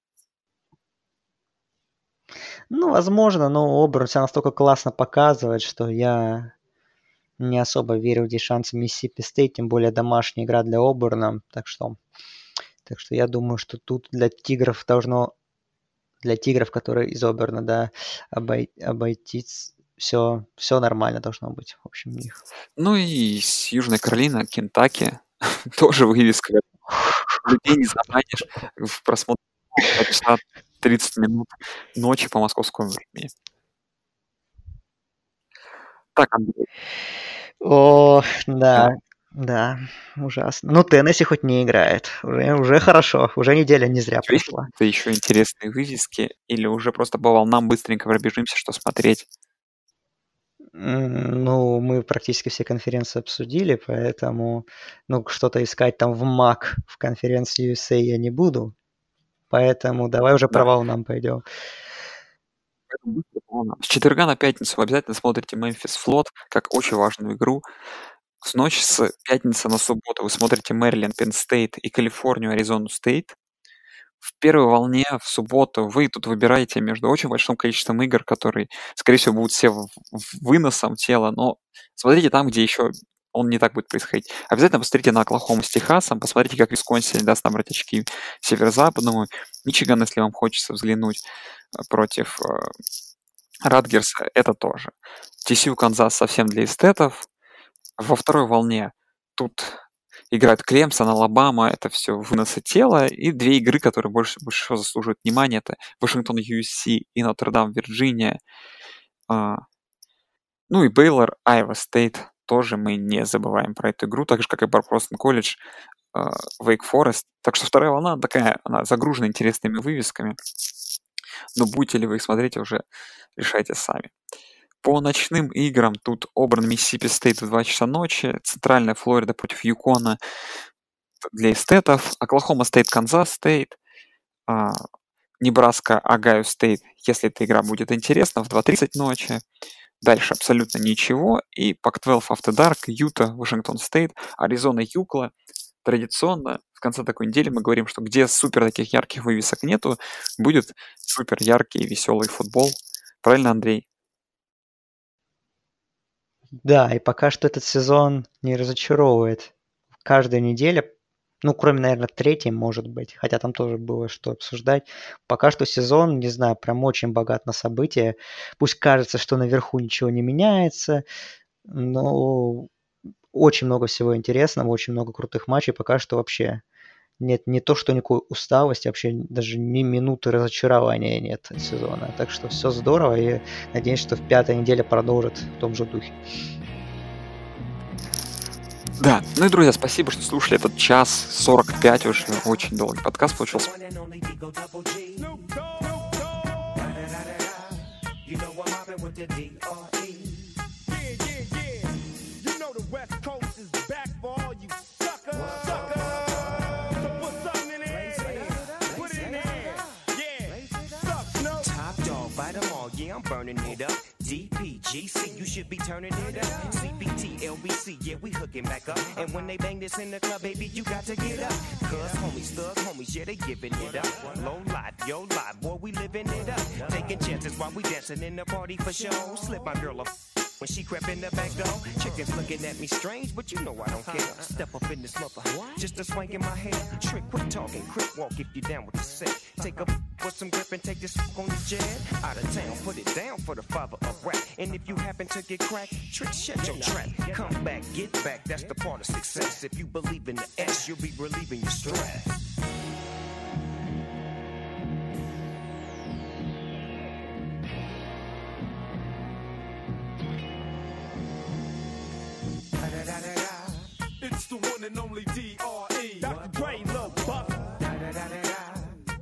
Ну, возможно, но Оберн себя настолько классно показывает, что я не особо верю в здесь шансы Миссисипи Стейт, тем более домашняя игра для Оберна. Так что, так что я думаю, что тут для тигров должно... Для тигров, которые из Оберна, да, обой... обойтись... Все, все нормально должно быть, в общем, у них. Ну и с Южной Каролины, Кентаки, тоже вывеска. Людей не заманишь в просмотре тридцать минут ночи по московскому времени. Так, Андрей. О, да, да, ужасно. Ну, Теннесси хоть не играет. Уже, уже хорошо, уже неделя не зря прошла. Это еще интересные вывески, или уже просто по волнам быстренько пробежимся, что смотреть? Ну, мы практически все конференции обсудили, поэтому ну, что-то искать там в Мак в конференции ю эс эй я не буду. Поэтому давай уже да. Про волнам пойдем. С четверга на пятницу обязательно смотрите Мемфис Флот как очень важную игру. С ночи с пятницы на субботу вы смотрите Мэриленд, Пенн Стейт и Калифорнию, Аризону Стейт. В первой волне в субботу вы тут выбираете между очень большим количеством игр, которые, скорее всего, будут все выносом тела, но смотрите там, где еще он не так будет происходить. Обязательно посмотрите на Оклахому с Техасом, посмотрите, как Висконсин даст набрать очки северо-западному. Мичиган, если вам хочется взглянуть против э, Ратгерса, это тоже. ти эс ю Канзас совсем для эстетов. Во второй волне тут играют Клемсон, Алабама, это все выносы тела. И две игры, которые больше, больше всего заслуживают внимания, это Вашингтон ю си и Нотр-Дам Вирджиния. Э, ну и Бейлор, Айва Стейт. Тоже мы не забываем про эту игру, так же, как и Барбростон колледж, Вейк Форест. Так что вторая волна такая, она загружена интересными вывесками. Но будете ли вы их смотреть, уже решайте сами. По ночным играм тут Оберн, Миссисипи Стейт в два часа ночи, Центральная Флорида против Юкона для эстетов, Оклахома Стейт, Канзас Стейт, Небраска, Огайо Стейт, если эта игра будет интересна, в два тридцать ночи. Дальше абсолютно ничего. И Пак-двенадцать After Dark, Юта, Вашингтон Стейт, Аризона, Юкла. Традиционно в конце такой недели мы говорим, что где супер таких ярких вывесок нету, будет супер яркий и веселый футбол. Правильно, Андрей? Да, и пока что этот сезон не разочаровывает. Каждая неделя, ну, кроме, наверное, третьей, может быть, хотя там тоже было что обсуждать. Пока что сезон, не знаю, прям очень богат на события. Пусть кажется, что наверху ничего не меняется, но очень много всего интересного, очень много крутых матчей. Пока что вообще нет не то, что никакой усталости, вообще даже ни минуты разочарования нет от сезона. Так что все здорово, и надеюсь, что в пятой неделе продолжит в том же духе. Да, ну и, друзья, спасибо, что слушали этот час сорок пять, уже очень долгий подкаст получился. джи си, you should be turning it up. си пи ти, эл би си, yeah, we hooking back up. And when they bang this in the club, baby, you got to get up. Cuz homies, thugs, homies, yeah, they giving it up. Low life, yo life, boy, we living it up. Taking chances while we dancing in the party for show. Slip my girl up when she crept in the back door. Chickens looking at me strange, but you know I don't care. Step up in this mother, just a swing in my hair. Trick, quit talking, quick walk if you down with the set. Take a with some grip and take this on the jet. Out of town, put it down for the father of rap. And if you happen to get cracked, trick, shut your trap. Come back, get back, that's the part of success. If you believe in the S, you'll be relieving your stress. It's the one and only D R E. Doctor Dre, Lil Buck.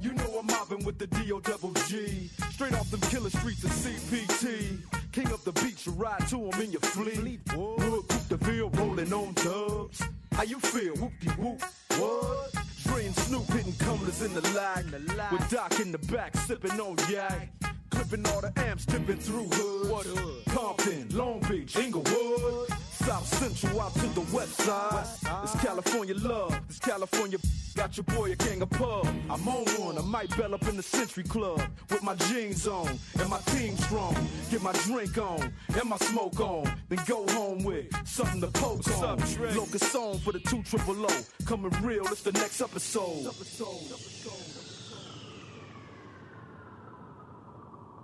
You know I'm mobbing with the D O double G. Straight off them killer streets of C P T. King up the beach, you ride to him in your fleet. Wood, coop the bill, rolling on dubs. How you feel? Whoop-de-whoop, what? Dre and Snoop hitting cumblers in the lag. With Doc in the back, sipping on yak. Clipping all the amps, dipping through hoods. Compton, Long Beach, Inglewood. South Central out to the west side. It's California love. It's California. Got your boy a gang of pub. I'm on one. I might bell up in the Century Club with my jeans on and my team strong. Get my drink on and my smoke on. Then go home with something to poke what's on. Locust on for the two triple O. Coming real. It's the next episode.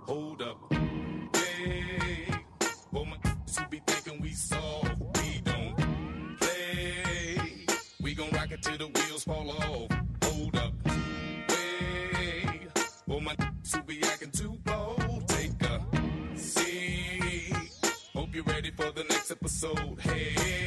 Hold up. Hey, oh my. Who be thinking we soft, we don't play. We gon' rock it till the wheels fall off. Hold up, wait. Oh my, who be acting too bold. Take a seat. Hope you're ready for the next episode. Hey.